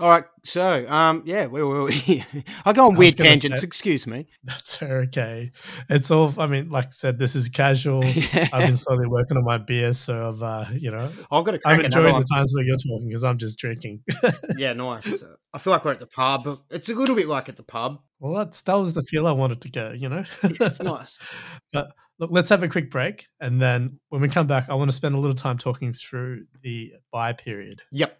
All right. So, um, yeah, we, we, we, I go on I weird tangents. Say, excuse me. That's okay. It's all, I mean, like I said, this is casual. Yeah. I've been slowly working on my beer. So, I've, uh, you know, I've got to I'm enjoying the times where you're talking because I'm just drinking. Yeah, nice. I feel like we're at the pub. But it's a little bit like at the pub. Well, that's, that was the feel I wanted to go, you know? That's nice. But look, let's have a quick break. And then when we come back, I want to spend a little time talking through the bye period. Yep.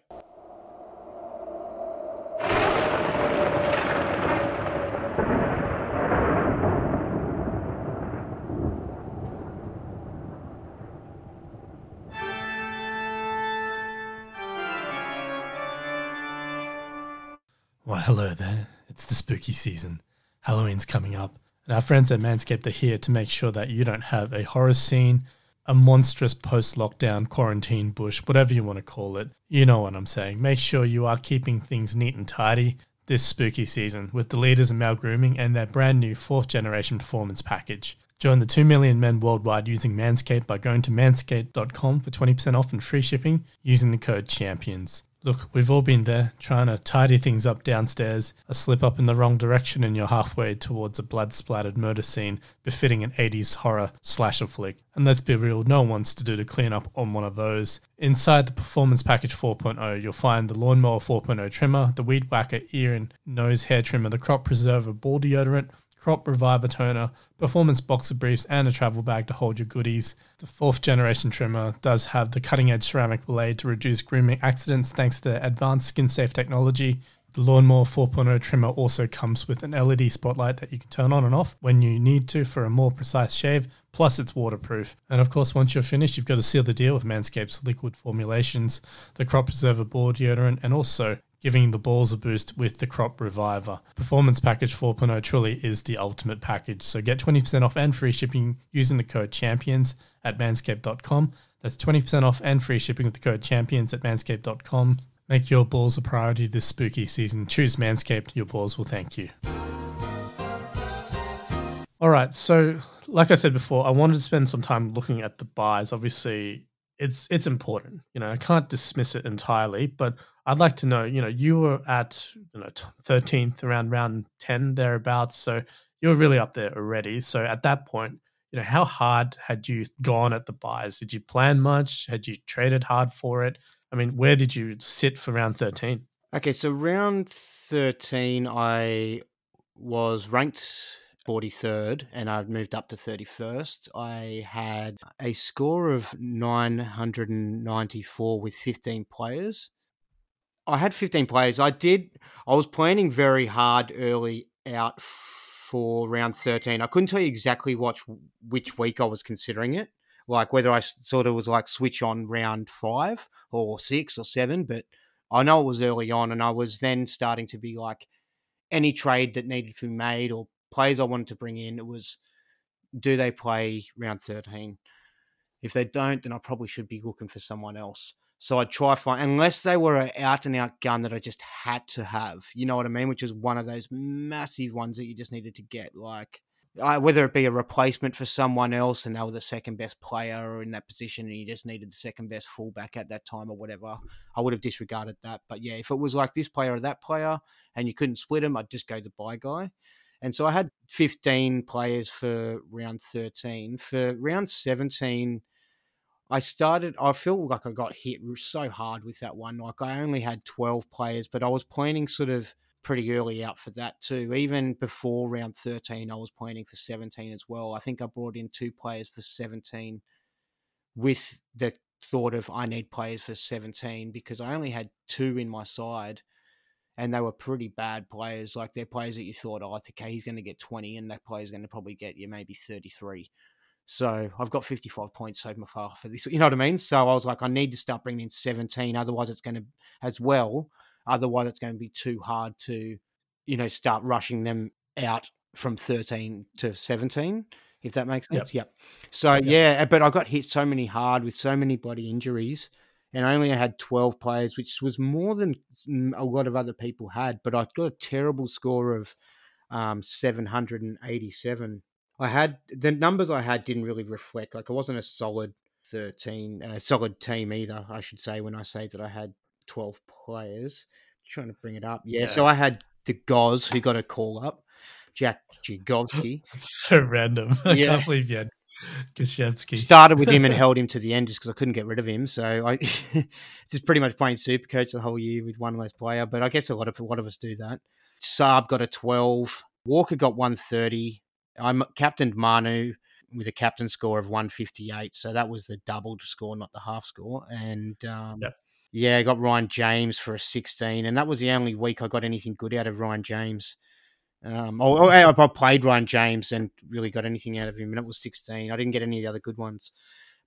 Why, hello there. It's the spooky season. Halloween's coming up, and our friends at Manscaped are here to make sure that you don't have a horror scene, a monstrous post-lockdown quarantine bush, whatever you want to call it. You know what I'm saying. Make sure you are keeping things neat and tidy this spooky season with the leaders in male grooming and their brand new fourth generation performance package. Join the two million men worldwide using Manscaped by going to manscaped dot com for twenty percent off and free shipping using the code CHAMPIONS. Look, we've all been there, trying to tidy things up downstairs, a slip up in the wrong direction and you're halfway towards a blood-splattered murder scene befitting an eighties horror slasher flick. And let's be real, no one wants to do the cleanup on one of those. Inside the Performance Package four point oh, you'll find the Lawnmower four point oh trimmer, the Weed Whacker ear and nose hair trimmer, the Crop Preserver ball deodorant, Crop Reviver toner, performance boxer briefs, and a travel bag to hold your goodies. The fourth generation trimmer does have the cutting-edge ceramic blade to reduce grooming accidents thanks to their advanced skin-safe technology. The Lawnmower four point oh trimmer also comes with an L E D spotlight that you can turn on and off when you need to for a more precise shave, plus it's waterproof. And of course, once you're finished, you've got to seal the deal with Manscaped's liquid formulations, the Crop Preserver ball deodorant, and also giving the balls a boost with the Crop Reviver. Performance Package four point oh truly is the ultimate package. So get twenty percent off and free shipping using the code CHAMPIONS at manscaped dot com. That's twenty percent off and free shipping with the code CHAMPIONS at manscaped dot com. Make your balls a priority this spooky season. Choose Manscaped. Your balls will thank you. All right, so like I said before, I wanted to spend some time looking at the buys. Obviously, it's it's important. You know, I can't dismiss it entirely, but I'd like to know, you know, you were at, you know, thirteenth, around round ten, thereabouts, so you were really up there already. So at that point, you know, how hard had you gone at the buys? Did you plan much? Had you traded hard for it? I mean, where did you sit for round thirteen? Okay, so round thirteen, I was ranked forty-third and I'd moved up to thirty-first. I had a score of nine hundred ninety-four with fifteen players. I had fifteen players. I did. I was planning very hard early out for round thirteen. I couldn't tell you exactly what, which week I was considering it, like whether I sort of was like switch on round five or six or seven, but I know it was early on and I was then starting to be like any trade that needed to be made or players I wanted to bring in, it was, do they play round thirteen? If they don't, then I probably should be looking for someone else. So I'd try find, unless they were an out-and-out gun that I just had to have, you know what I mean? Which is one of those massive ones that you just needed to get, like, uh, whether it be a replacement for someone else and they were the second-best player or in that position and you just needed the second-best fullback at that time or whatever, I would have disregarded that. But, yeah, if it was like this player or that player and you couldn't split them, I'd just go the buy guy. And so I had fifteen players for round thirteen. For round seventeen... I started, I feel like I got hit so hard with that one. Like I only had twelve players, but I was planning sort of pretty early out for that too. Even before round thirteen, I was planning for seventeen as well. I think I brought in two players for seventeen with the thought of I need players for seventeen because I only had two in my side and they were pretty bad players. Like they're players that you thought, oh, okay, he's going to get twenty and that player's going to probably get you maybe thirty-three. So I've got fifty-five points so far for this. You know what I mean? So I was like, I need to start bringing in seventeen. Otherwise it's going to, as well, otherwise it's going to be too hard to, you know, start rushing them out from thirteen to seventeen, if that makes sense. Yep. yep. So yep. yeah, but I got hit so many hard with so many bloody injuries and I only had twelve players, which was more than a lot of other people had, but I got a terrible score of um, seven hundred eighty-seven. I had the numbers I had didn't really reflect, like I wasn't a solid thirteen, a solid team either, I should say, when I say that I had twelve players. I'm trying to bring it up. Yeah, yeah. So I had the Goz who got a call up, Jack Giszewski. So random. I yeah. can't believe you had Giszewski. Started with him and held him to the end just because I couldn't get rid of him. So I just pretty much playing Supercoach the whole year with one less player, but I guess a lot of a lot of us do that. Saab got a twelve. Walker got one thirty. I captained Manu with a captain score of one fifty-eight. So that was the doubled score, not the half score. And um, yep. yeah, I got Ryan James for a sixteen. And that was the only week I got anything good out of Ryan James. Um, oh, oh, I played Ryan James and really got anything out of him. And it was sixteen. I didn't get any of the other good ones.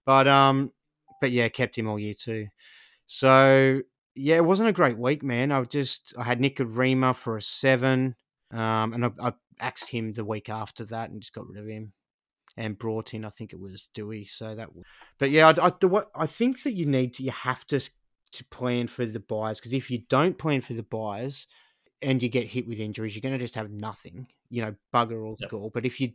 But, um, but yeah, kept him all year too. So, yeah, it wasn't a great week, man. I just I had Nick Arima for a seven. Um, and I, I axed him the week after that and just got rid of him and brought in, I think it was Dewey. So that, would... but yeah, I, I, the, I think that you need to, you have to, to plan for the buys. Cause if you don't plan for the buys and you get hit with injuries, you're going to just have nothing, you know, bugger all score. Yep. But if you,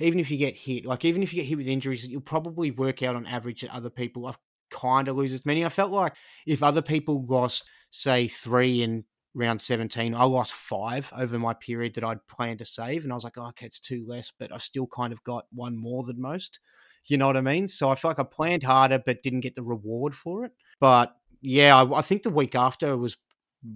even if you get hit, like even if you get hit with injuries, you'll probably work out on average that other people are kind of lose as many. I felt like if other people lost, say three and, round seventeen, I lost five over my period that I'd planned to save. And I was like, oh, okay, it's two less, but I've still kind of got one more than most. You know what I mean? So I feel like I planned harder, but didn't get the reward for it. But yeah, I, I think the week after was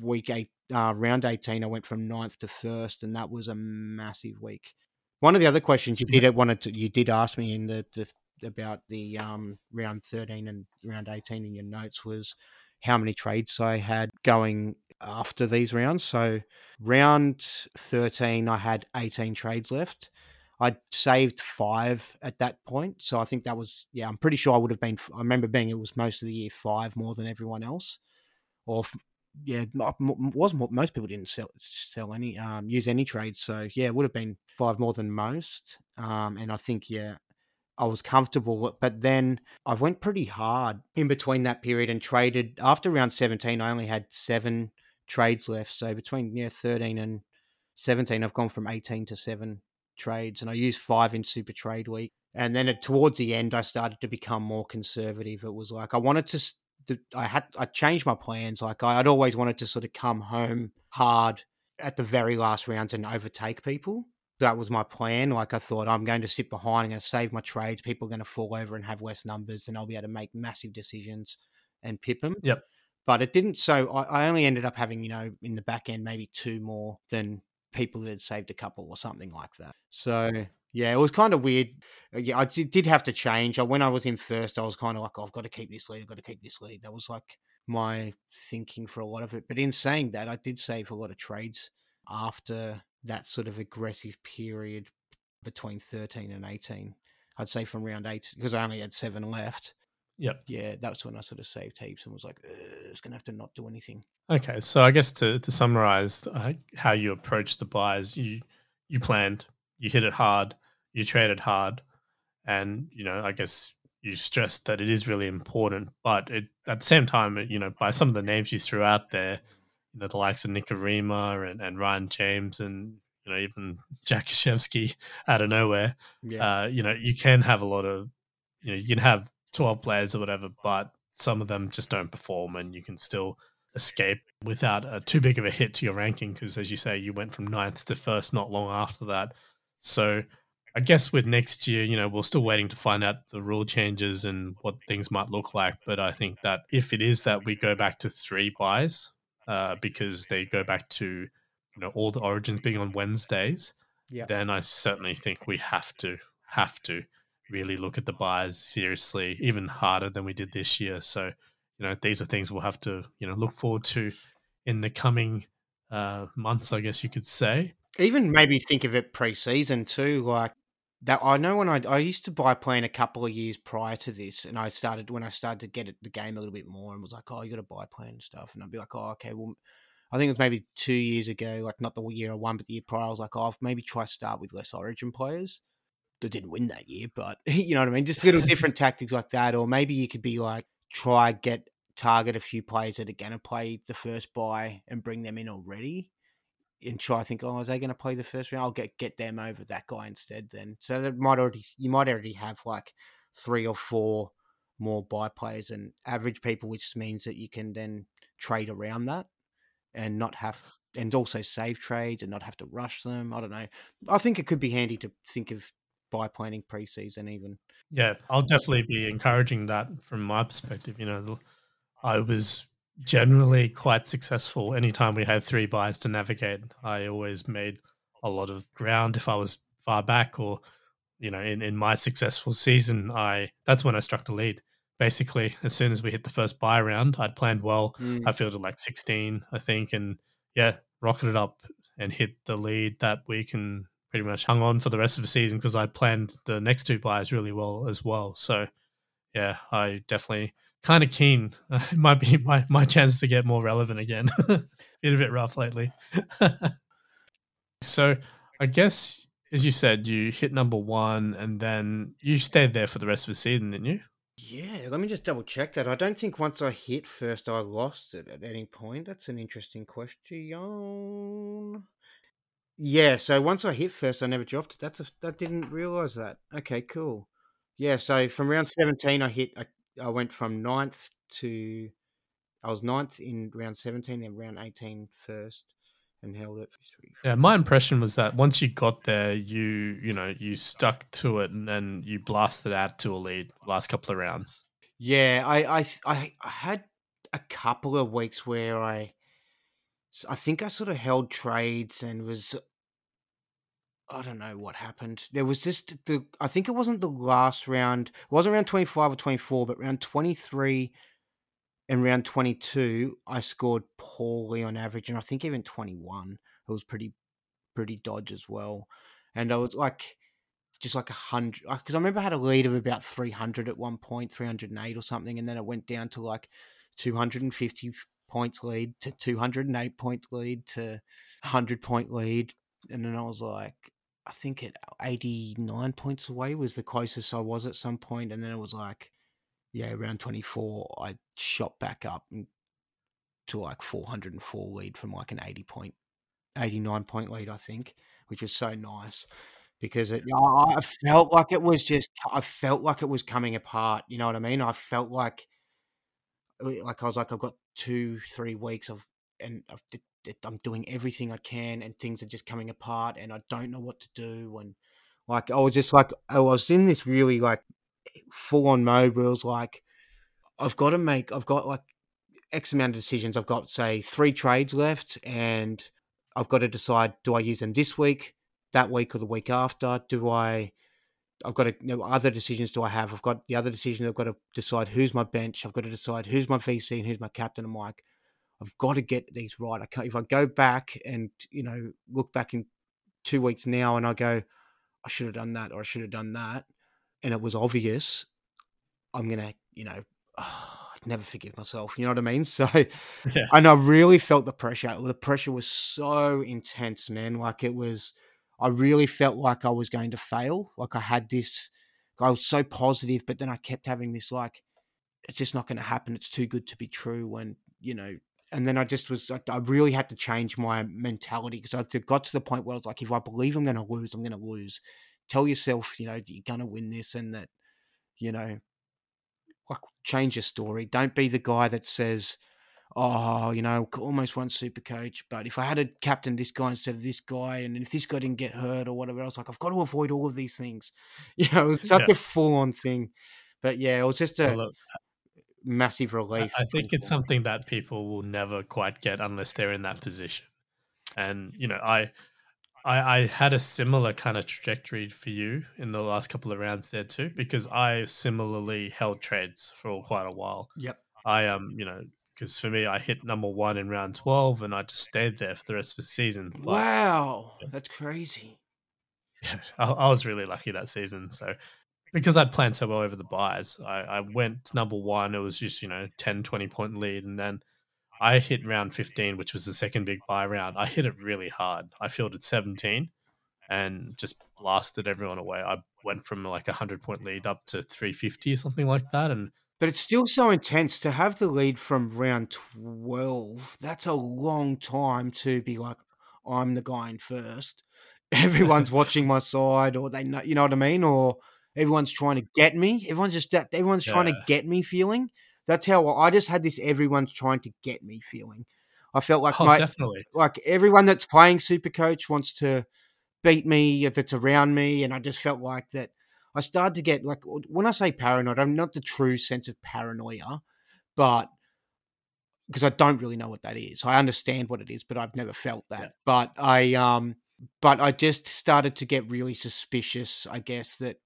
week eight, uh, round eighteen, I went from ninth to first, and that was a massive week. One of the other questions you did wanted to, you did ask me in the, the about the um, round thirteen and round eighteen in your notes was how many trades I had going after these rounds. So round thirteen, I had eighteen trades left. I saved five at that point. So I think that was, yeah, I'm pretty sure I would have been, I remember being, it was most of the year five more than everyone else, or yeah, was more, most people didn't sell sell any um, use any trades. So yeah, it would have been five more than most. Um, and I think yeah, I was comfortable, but then I went pretty hard in between that period and traded. After round seventeen, I only had seven trades left. So between yeah thirteen and seventeen, I've gone from eighteen to seven trades, and I used five in Super Trade Week. And then it, towards the end, I started to become more conservative. It was like I wanted to. St- I had I changed my plans. Like I'd always wanted to sort of come home hard at the very last rounds and overtake people. That was my plan. Like I thought I'm going to sit behind, I'm going to save my trades. People are going to fall over and have less numbers, and I'll be able to make massive decisions and pip them. Yep. But it didn't. So I, I only ended up having, you know, in the back end maybe two more than people that had saved a couple or something like that. So. Yeah, it was kind of weird. Yeah, I did have to change. When I was in first, I was kind of like, oh, I've got to keep this lead. I've got to keep this lead. That was like my thinking for a lot of it. But in saying that, I did save a lot of trades after that sort of aggressive period between thirteen and eighteen. I'd say from round eight, because I only had seven left. Yep. Yeah, that's when I sort of saved heaps and was like, it's going to have to not do anything. Okay, so I guess to, to summarize uh, how you approached the buys, you, you planned, you hit it hard. You traded hard and, you know, I guess you stressed that it is really important, but it, at the same time, it, you know, by some of the names you threw out there, you know, the likes of Nick Arima and, and Ryan James and, you know, even Jack Giszewski out of nowhere, yeah. uh, you know, you can have a lot of, you know, you can have twelve players or whatever, but some of them just don't perform and you can still escape without a, too big of a hit to your ranking because, as you say, you went from ninth to first not long after that. So... I guess with next year, you know, we're still waiting to find out the rule changes and what things might look like. But I think that if it is that we go back to three buys, uh, because they go back to, you know, all the origins being on Wednesdays, yeah. Then I certainly think we have to, have to really look at the buys seriously, even harder than we did this year. So, you know, these are things we'll have to, you know, look forward to in the coming uh, months, I guess you could say. Even maybe think of it pre-season too, like, That I know when I I used to buy plan a couple of years prior to this, and I started when I started to get at the game a little bit more and was like, oh, you got to buy plan and stuff, and I'd be like, oh, okay, well, I think it was maybe two years ago, like not the year I won, but the year prior, I was like, oh, I've maybe try to start with less Origin players. They didn't win that year, but you know what I mean, just little different tactics like that, or maybe you could be like try get target a few players that are gonna play the first buy and bring them in already. And try to think, oh, are they going to play the first round? I'll get, get them over that guy instead then. So that might already you might already have like three or four more buy players than average people, which means that you can then trade around that and not have and also save trades and not have to rush them. I don't know. I think it could be handy to think of buy planning preseason even. Yeah, I'll definitely be encouraging that from my perspective. You know, I was generally quite successful anytime we had three buys to navigate. I always made a lot of ground if I was far back, or you know, in, in my successful season, I that's when I struck the lead. Basically, as soon as we hit the first buy round, I'd planned well. Mm. I fielded like sixteen, I think, and yeah, rocketed up and hit the lead that week and pretty much hung on for the rest of the season because I planned the next two buys really well as well. So yeah, I definitely kind of keen. Uh, it might be my, my chance to get more relevant again. Been a bit rough lately. So I guess, as you said, you hit number one and then you stayed there for the rest of the season, didn't you? Yeah, let me just double check that. I don't think once I hit first, I lost it at any point. That's an interesting question. Yeah, so once I hit first, I never dropped it. That's a, I didn't realize that. Okay, cool. Yeah, so from round seventeen, I hit... a I went from ninth to, I was ninth in round seventeen, then round eighteen first and held it. Yeah, my impression was that once you got there, you, you know, you stuck to it and then you blasted out to a lead last couple of rounds. Yeah, I, I, I had a couple of weeks where I, I think I sort of held trades and was, I don't know what happened. There was just the, I think it wasn't the last round. It wasn't round twenty-five or twenty-four, but round twenty-three and round twenty-two, I scored poorly on average. And I think even twenty-one, it was pretty, pretty dodge as well. And I was like, just like a hundred, because I remember I had a lead of about three hundred at one point, three hundred eight or something. And then it went down to like two hundred fifty points lead to two hundred eight point lead to one hundred point lead. And then I was like, I think at eighty-nine points away was the closest I was at some point. And then it was like, yeah, around twenty-four, I shot back up to like four hundred four lead from like an eighty point, eighty-nine point lead, I think, which was so nice because it, I felt like it was just, I felt like it was coming apart. You know what I mean? I felt like, like I was like, I've got two, three weeks of, and I've, I'm doing everything I can and things are just coming apart and I don't know what to do. And like, I was just like, I was in this really like full on mode where I was like, I've got to make, I've got like X amount of decisions. I've got say three trades left and I've got to decide, do I use them this week, that week or the week after? Do I, I've got to, you know, other decisions do I have? I've got the other decision. I've got to decide who's my bench. I've got to decide who's my V C and who's my captain. I'm like, I've got to get these right. I can't, if I go back and, you know, look back in two weeks now and I go, I should have done that or I should have done that, and it was obvious, I'm going to, you know, oh, I'd never forgive myself. You know what I mean? So, yeah. And I really felt the pressure. The pressure was so intense, man. Like it was, I really felt like I was going to fail. Like I had this, I was so positive, but then I kept having this, like, it's just not going to happen. It's too good to be true. When, you know, and then I just was, I really had to change my mentality because I got to the point where I was like, if I believe I'm going to lose, I'm going to lose. Tell yourself, you know, you're going to win this and that, you know, like change your story. Don't be the guy that says, oh, you know, almost won Supercoach, but if I had a captain this guy instead of this guy, and if this guy didn't get hurt or whatever else, like I've got to avoid all of these things. You know, it was such yeah. a full on thing. But yeah, it was just a... Hello. Massive relief. I think it's something that people will never quite get unless they're in that position. And you know, I, I, I had a similar kind of trajectory for you in the last couple of rounds there too, because I similarly held trades for quite a while. Yep. I um, you know, because for me, I hit number one in round twelve, and I just stayed there for the rest of the season. But, wow, yeah. That's crazy. Yeah, I, I was really lucky that season. So. Because I'd planned so well over the buys, I, I went number one. It was just, you know, ten, twenty point lead. And then I hit round fifteen, which was the second big buy round. I hit it really hard. I fielded seventeen and just blasted everyone away. I went from like a one hundred point lead up to three fifty or something like that. And But it's still so intense to have the lead from round twelve. That's a long time to be like, I'm the guy in first. Everyone's watching my side, or they know, you know what I mean? Or... Everyone's trying to get me. Everyone's just that. Everyone's yeah. trying to get me feeling. That's how I, I just had this. Everyone's trying to get me feeling. I felt like oh, my, definitely like everyone that's playing Supercoach wants to beat me if it's around me, and I just felt like that. I started to get like when I say paranoid, I'm not the true sense of paranoia, but because I don't really know what that is. I understand what it is, but I've never felt that. Yeah. But I, um, but I just started to get really suspicious. I guess that.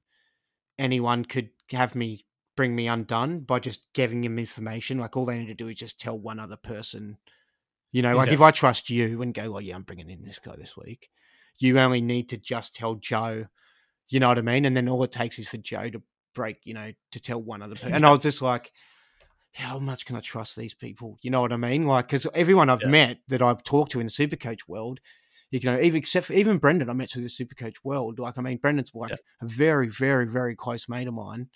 Anyone could have me bring me undone by just giving them information. Like all they need to do is just tell one other person, you know, like yeah. if I trust you and go, well, yeah, I'm bringing in this guy this week, you only need to just tell Joe, you know what I mean? And then all it takes is for Joe to break, you know, to tell one other person. And I was just like, how much can I trust these people? You know what I mean? Like, cause everyone I've yeah. met that I've talked to in the Supercoach world, you know, even except for even Brendan, I met through the Supercoach world. Like, I mean, Brendan's like yeah. a very, very, very close mate of mine.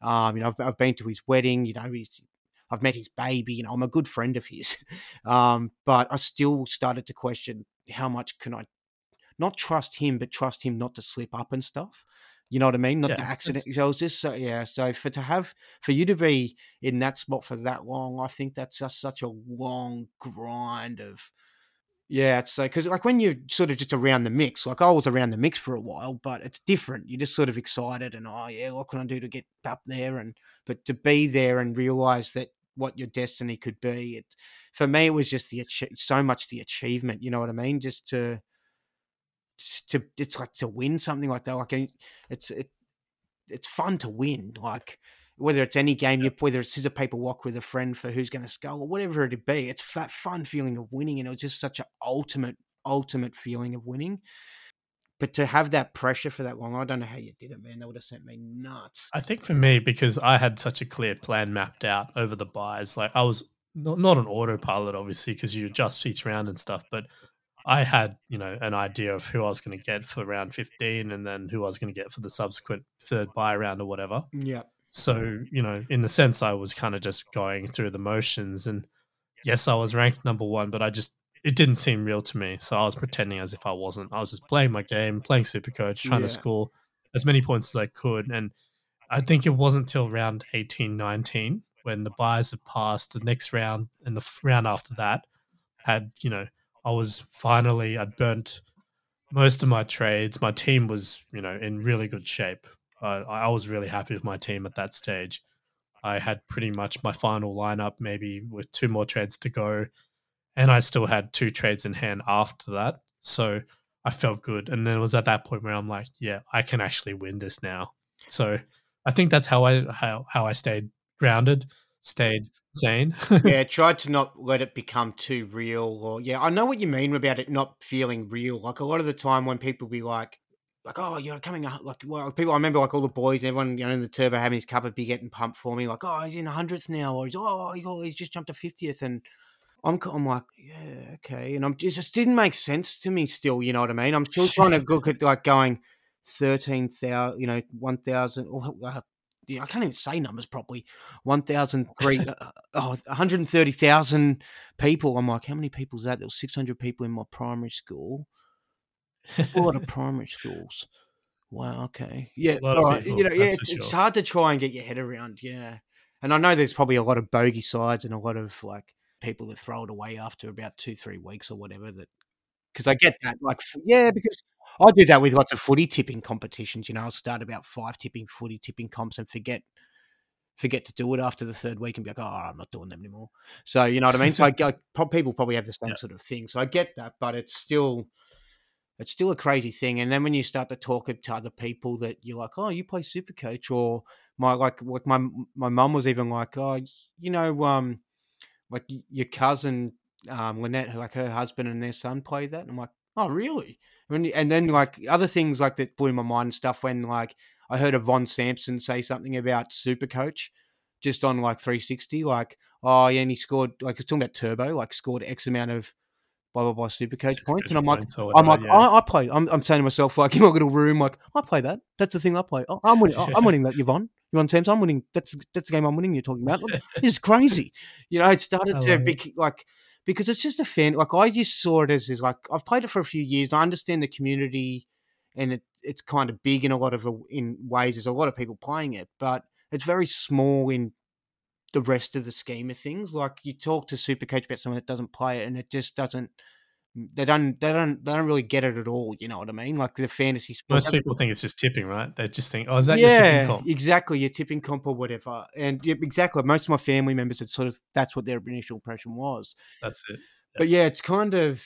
Um, you know, I've, I've been to his wedding. You know, he's I've met his baby. You know, I'm a good friend of his. Um, but I still started to question how much can I not trust him, but trust him not to slip up and stuff. You know what I mean? Not yeah, the accident. So I was just so yeah. So for to have for you to be in that spot for that long, I think that's just such a long grind of. Yeah, it's like, because like when you're sort of just around the mix, like I was around the mix for a while, but it's different. You're just sort of excited and, oh, yeah, what can I do to get up there? And but to be there and realize that what your destiny could be, it, for me, it was just the so much the achievement, you know what I mean? Just to, just to it's like to win something like that. Like it's it, it's fun to win, like whether it's any game, you whether it's scissor paper walk with a friend for who's going to score or whatever it be, it's that fun feeling of winning. And it was just such an ultimate, ultimate feeling of winning. But to have that pressure for that long, I don't know how you did it, man. That would have sent me nuts. I think for me, because I had such a clear plan mapped out over the buys, like I was not not an autopilot, obviously, because you adjust each round and stuff, but I had, you know, an idea of who I was going to get for round fifteen and then who I was going to get for the subsequent third buy round or whatever. Yeah. So, you know, in the sense I was kind of just going through the motions, and yes, I was ranked number one, but I just, it didn't seem real to me. So I was pretending as if I wasn't. I was just playing my game, playing Supercoach, trying yeah. to score as many points as I could. And I think it wasn't till round eighteen, nineteen when the buys had passed, the next round and the round after that had, you know, I was finally, I'd burnt most of my trades. My team was, you know, in really good shape. Uh, I was really happy with my team at that stage. I had pretty much my final lineup, maybe with two more trades to go. And I still had two trades in hand after that. So I felt good. And then it was at that point where I'm like, yeah, I can actually win this now. So I think that's how I, how, how I stayed grounded, stayed sane. Yeah, tried to not let it become too real. Or yeah, I know what you mean about it not feeling real. Like a lot of the time when people be like, like oh, you're coming up, like well, people. I remember like all the boys, everyone, you know, in the turbo having his cup of beer getting pumped for me. Like oh, he's in hundredth now, or he's oh, he, oh, he's just jumped to fiftieth, and I'm I'm like yeah, okay, and I'm just, it just didn't make sense to me still. You know what I mean? I'm still trying to look at like going thirteen thousand, you know, one thousand or. Uh, I can't even say numbers properly. one thousand three oh, one hundred thirty thousand people. I'm like, how many people is that? There were six hundred people in my primary school. A lot of primary schools. Wow. Okay. Yeah. All right. People, you know, yeah. It's, sure. it's hard to try and get your head around. Yeah. And I know there's probably a lot of bogey sides and a lot of like people that throw it away after about two, three weeks or whatever. That because I get that. Like, yeah, because. I do that with lots of footy tipping competitions. You know, I'll start about five tipping footy tipping comps and forget forget to do it after the third week and be like, oh, I'm not doing them anymore. So, you know what I mean? So I, I, people probably have the same yeah. sort of thing. So I get that, but it's still it's still a crazy thing. And then when you start to talk to other people that you're like, oh, you play Supercoach, or my like, like my my mum was even like, oh, you know, um, like your cousin um, Lynette, like her husband and their son played that, and I'm like, oh, really? And then, like, other things like that blew my mind and stuff when, like, I heard Yvonne Sampson say something about Supercoach just on, like, three sixty. Like, oh, yeah, and he scored, like, he was talking about Turbo, like, scored X amount of blah, blah, blah Supercoach Super points. And I'm like, I'm about, like, yeah. I, I play. I'm, I'm saying to myself, like, in my little room, like, I play that. That's the thing I play. I'm winning, I'm winning that, Yvonne. Yvonne Sampson, I'm winning. That's, that's the game I'm winning you're talking about. Like, this is crazy. You know, it started I to like, be, like because it's just a fan, like I just saw it as is like I've played it for a few years and I understand the community and it, it's kind of big in a lot of in ways. There's a lot of people playing it, but it's very small in the rest of the scheme of things. Like you talk to Supercoach about someone that doesn't play it and it just doesn't, they don't, they don't, they don't really get it at all. You know what I mean? Like the fantasy sport. Most people think it's just tipping, right? They just think, oh, is that yeah, your tipping comp? Exactly. Your tipping comp or whatever. And yeah, exactly. Most of my family members had sort of, that's what their initial impression was. That's it. Yeah. But yeah, it's kind of,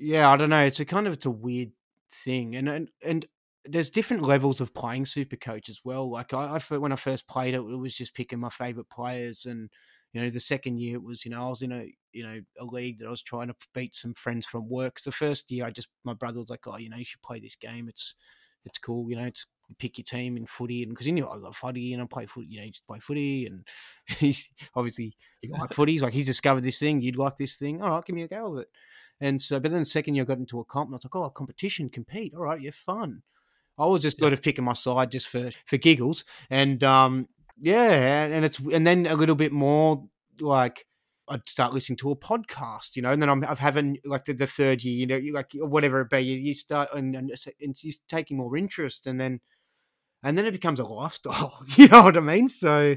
yeah, I don't know. It's a kind of, it's a weird thing. And, and, and there's different levels of playing Supercoach as well. Like I, I, when I first played it, it was just picking my favorite players. And, you know, the second year it was, you know, I was in a, you know, a league that I was trying to beat some friends from work. The first year I just, my brother was like, oh, you know, you should play this game. It's, it's cool. You know, it's you pick your team in footy. And cause he knew I got footy and I play footy, you know, you just play footy. And he's obviously he like footy. He's like, he's discovered this thing. You'd like this thing. All right, give me a go of it. And so, but then the second year I got into a comp and I was like, oh, competition, compete. All right. You're fun. I was just sort of picking my side just for, for giggles. And, um, yeah. And it's, and then a little bit more like, I'd start listening to a podcast, you know, and then I'm, I'm having like the, the third year, you know, you like whatever it be, you, you start and, and, and you're taking more interest and then, and then it becomes a lifestyle, you know what I mean? So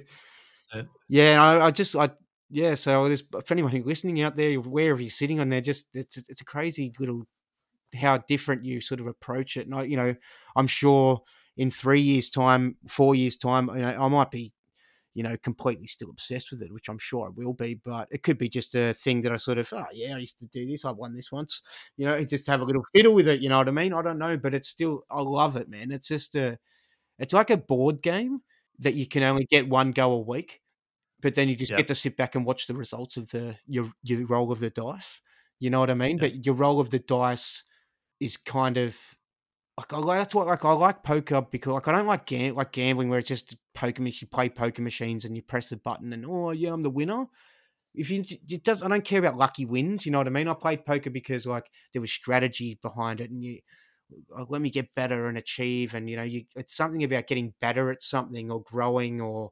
yeah, I, I just, I, yeah. So there's for anyone who's listening out there, wherever you're sitting on there, just, it's, it's a crazy little, how different you sort of approach it. And I, you know, I'm sure in three years time, four years time, you know, I might be, you know, completely still obsessed with it, which I'm sure I will be, but it could be just a thing that I sort of, oh yeah, I used to do this. I won this once, you know, just have a little fiddle with it. You know what I mean? I don't know, but it's still, I love it, man. It's just a, it's like a board game that you can only get one go a week, but then you just yep. get to sit back and watch the results of the, your, your roll of the dice. You know what I mean? Yep. But your roll of the dice is kind of, Like I like, that's what like I like poker because like I don't like gam- like gambling where it's just poker. You play poker machines and you press a button and oh yeah, I'm the winner. if you, it does, I don't care about lucky wins. You know what I mean? I played poker because like there was strategy behind it, and you let me get better and achieve. And you know, you, it's something about getting better at something or growing, or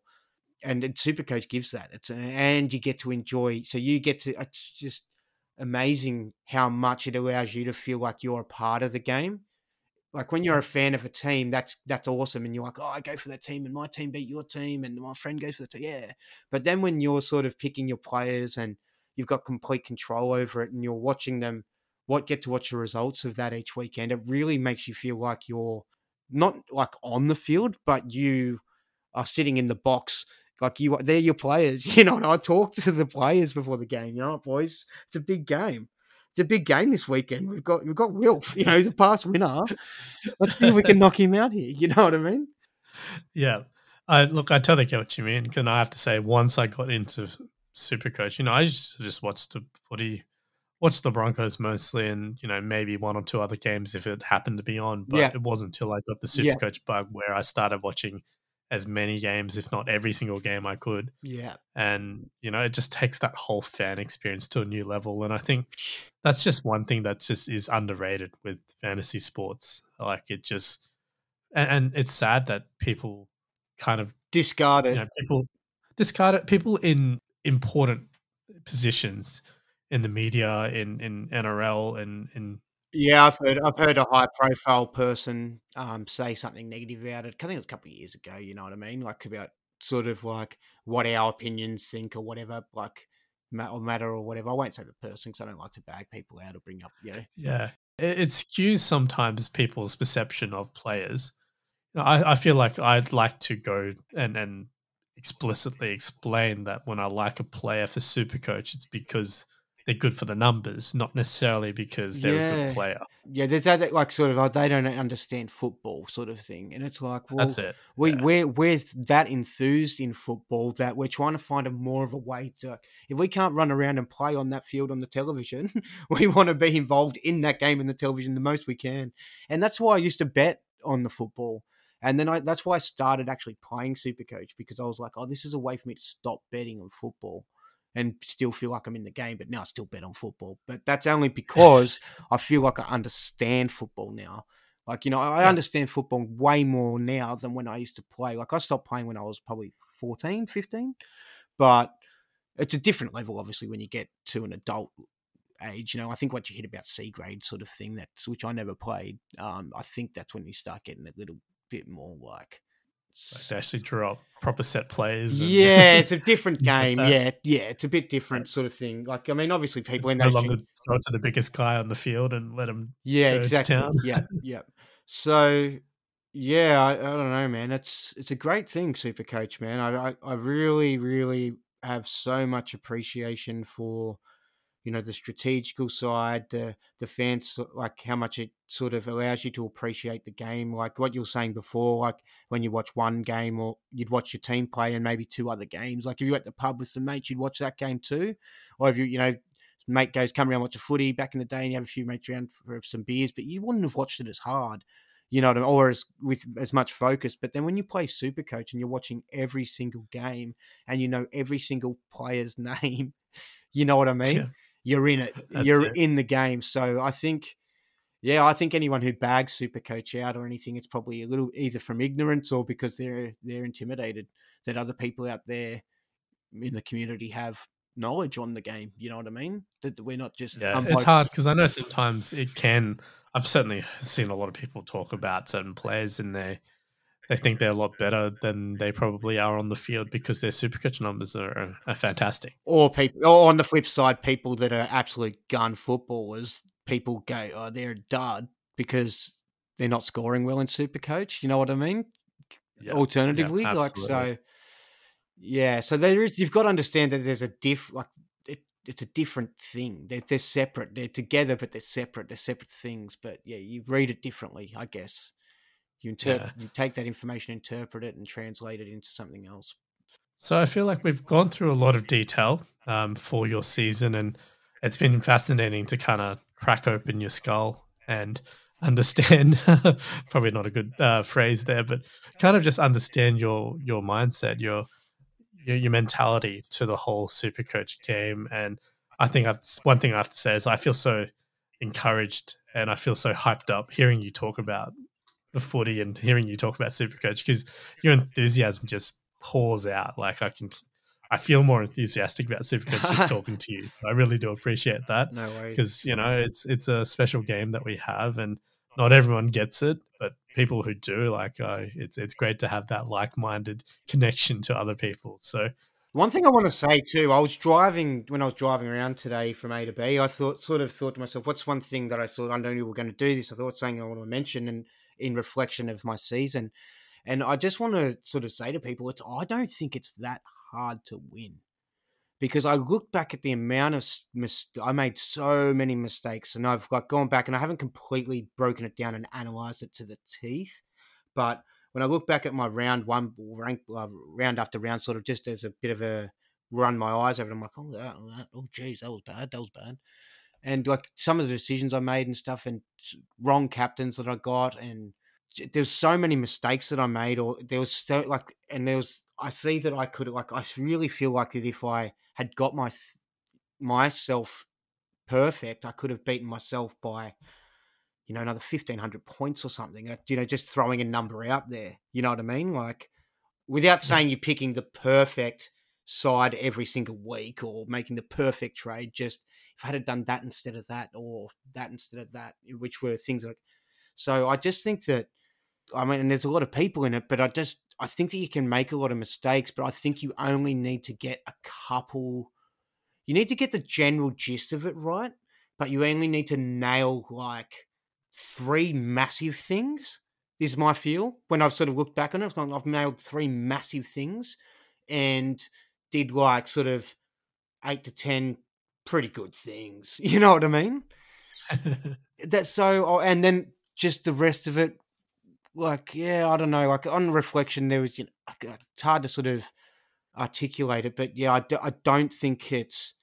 and, and Supercoach gives that. It's and you get to enjoy. So you get to. It's just amazing how much it allows you to feel like you're a part of the game. Like when you're a fan of a team, that's that's awesome, and you're like, oh, I go for that team, and my team beat your team, and my friend goes for the team, yeah. But then when you're sort of picking your players, and you've got complete control over it, and you're watching them, what get to watch the results of that each weekend, it really makes you feel like you're not like on the field, but you are sitting in the box, like you they're your players, you know. And I talked to the players before the game, you know, boys, it's a big game. It's a big game this weekend. We've got we've got Wilf. You know, he's a past winner. Let's see if we can knock him out here. You know what I mean? Yeah. I, look, I totally get what you mean. And I have to say, once I got into Supercoach, you know, I just, just watched the footy, watched the Broncos mostly, and, you know, maybe one or two other games if it happened to be on. But yeah. It wasn't until I got the Supercoach yeah. bug where I started watching as many games, if not every single game I could. Yeah. And, you know, it just takes that whole fan experience to a new level. And I think that's just one thing that just is underrated with fantasy sports. Like it just, and, and it's sad that people kind of discard it. You know, people discard it. People in important positions in the media, in, in N R L and in, in Yeah, I've heard I've heard a high-profile person um, say something negative about it. I think it was a couple of years ago, you know what I mean? Like about sort of like what our opinions think or whatever, like or matter or whatever. I won't say the person because I don't like to bag people out or bring up, you know. Yeah, it, it skews sometimes people's perception of players. I, I feel like I'd like to go and, and explicitly explain that when I like a player for Supercoach, it's because they're good for the numbers, not necessarily because they're yeah. a good player. Yeah, there's that like sort of like, they don't understand football sort of thing, and it's like, well, that's it. We yeah. we're we're that enthused in football that we're trying to find a more of a way to. If we can't run around and play on that field on the television, we want to be involved in that game in the television the most we can, and that's why I used to bet on the football, and then I, that's why I started actually playing Supercoach because I was like, oh, this is a way for me to stop betting on football and still feel like I'm in the game, but now I still bet on football. But that's only because I feel like I understand football now. Like, you know, I understand football way more now than when I used to play. Like, I stopped playing when I was probably fourteen, fifteen. But it's a different level, obviously, when you get to an adult age. You know, I think once you hit about C grade sort of thing, that's which I never played, um, I think that's when you start getting a little bit more like... Like they actually drew up proper set plays. And yeah, it's a different game. Like yeah, yeah, it's a bit different sort of thing. Like, I mean, obviously people in no that gym... throw it to the biggest guy on the field and let him yeah, go exactly. to town. Yeah, yeah. So, yeah, I, I don't know, man. It's it's a great thing, Supercoach, man. I, I I really, really have so much appreciation for, you know, the strategical side, the the fans, like how much it sort of allows you to appreciate the game. Like what you were saying before, like when you watch one game or you'd watch your team play and maybe two other games. Like if you're at the pub with some mates, you'd watch that game too. Or if you, you know, mate goes, come around, watch a footy back in the day and you have a few mates around for some beers, but you wouldn't have watched it as hard, you know, or as with as much focus. But then when you play Supercoach and you're watching every single game and you know every single player's name, you know what I mean? Yeah. You're in it. That's You're it. in the game. So I think, yeah, I think anyone who bags Supercoach out or anything, it's probably a little either from ignorance or because they're they're intimidated that other people out there in the community have knowledge on the game. You know what I mean? That we're not just yeah. Unplayed. It's hard because I know sometimes it can. I've certainly seen a lot of people talk about certain players and they they think they're a lot better than they probably are on the field because their Supercoach numbers are, are fantastic. Or people, or on the flip side, people that are absolute gun footballers, people go, oh, they're a dud because they're not scoring well in Supercoach. You know what I mean? Yeah, Alternatively, yeah, like so, yeah. So there is. You've got to understand that there's a diff. Like it, it's a different thing. They're, they're separate. They're together, but they're separate. They're separate things. But yeah, you read it differently, I guess. You, inter- yeah. you take that information, interpret it, and translate it into something else. So I feel like we've gone through a lot of detail um, for your season, and it's been fascinating to kind of crack open your skull and understand, probably not a good uh, phrase there, but kind of just understand your your mindset, your your, your mentality to the whole Supercoach game. And I think I've, one thing I have to say is I feel so encouraged and I feel so hyped up hearing you talk about the footy and hearing you talk about Supercoach, because your enthusiasm just pours out. Like I can, I feel more enthusiastic about Supercoach just talking to you. So I really do appreciate that. No worries. Because, you know, it's, it's a special game that we have and not everyone gets it, but people who do, like, uh, it's, it's great to have that like-minded connection to other people. So one thing I want to say too, I was driving, when I was driving around today from A to B, I thought, sort of thought to myself, what's one thing that I thought, I know you were going to do this. I thought something I want to mention and in reflection of my season. And I just want to sort of say to people, it's, I don't think it's that hard to win, because I look back at the amount of mis- I made so many mistakes, and I've like gone back and I haven't completely broken it down and analyzed it to the teeth. But when I look back at my round one, rank, uh, round after round, sort of just as a bit of a run my eyes over, and I'm like, oh, that, that, oh, geez, that was bad, that was bad. And like some of the decisions I made and stuff, and wrong captains that I got, and there's so many mistakes that I made, or there was so like, and there was, I see that I could, like, I really feel like that if I had got my, myself perfect, I could have beaten myself by, you know, another fifteen hundred points or something, you know, just throwing a number out there. You know what I mean? Like without saying you're picking the perfect side every single week or making the perfect trade, just, if I had done that instead of that or that instead of that, which were things like, so I just think that, I mean, and there's a lot of people in it, but I just, I think that you can make a lot of mistakes, but I think you only need to get a couple, you need to get the general gist of it right, but you only need to nail like three massive things is my feel. When I've sort of looked back on it, I've gone, I've nailed three massive things and did like sort of eight to ten pretty good things, you know what I mean? That's so, and then just the rest of it, like, yeah, I don't know, like on reflection, there was, you know, it's hard to sort of articulate it, but yeah, I, do, I don't think it's,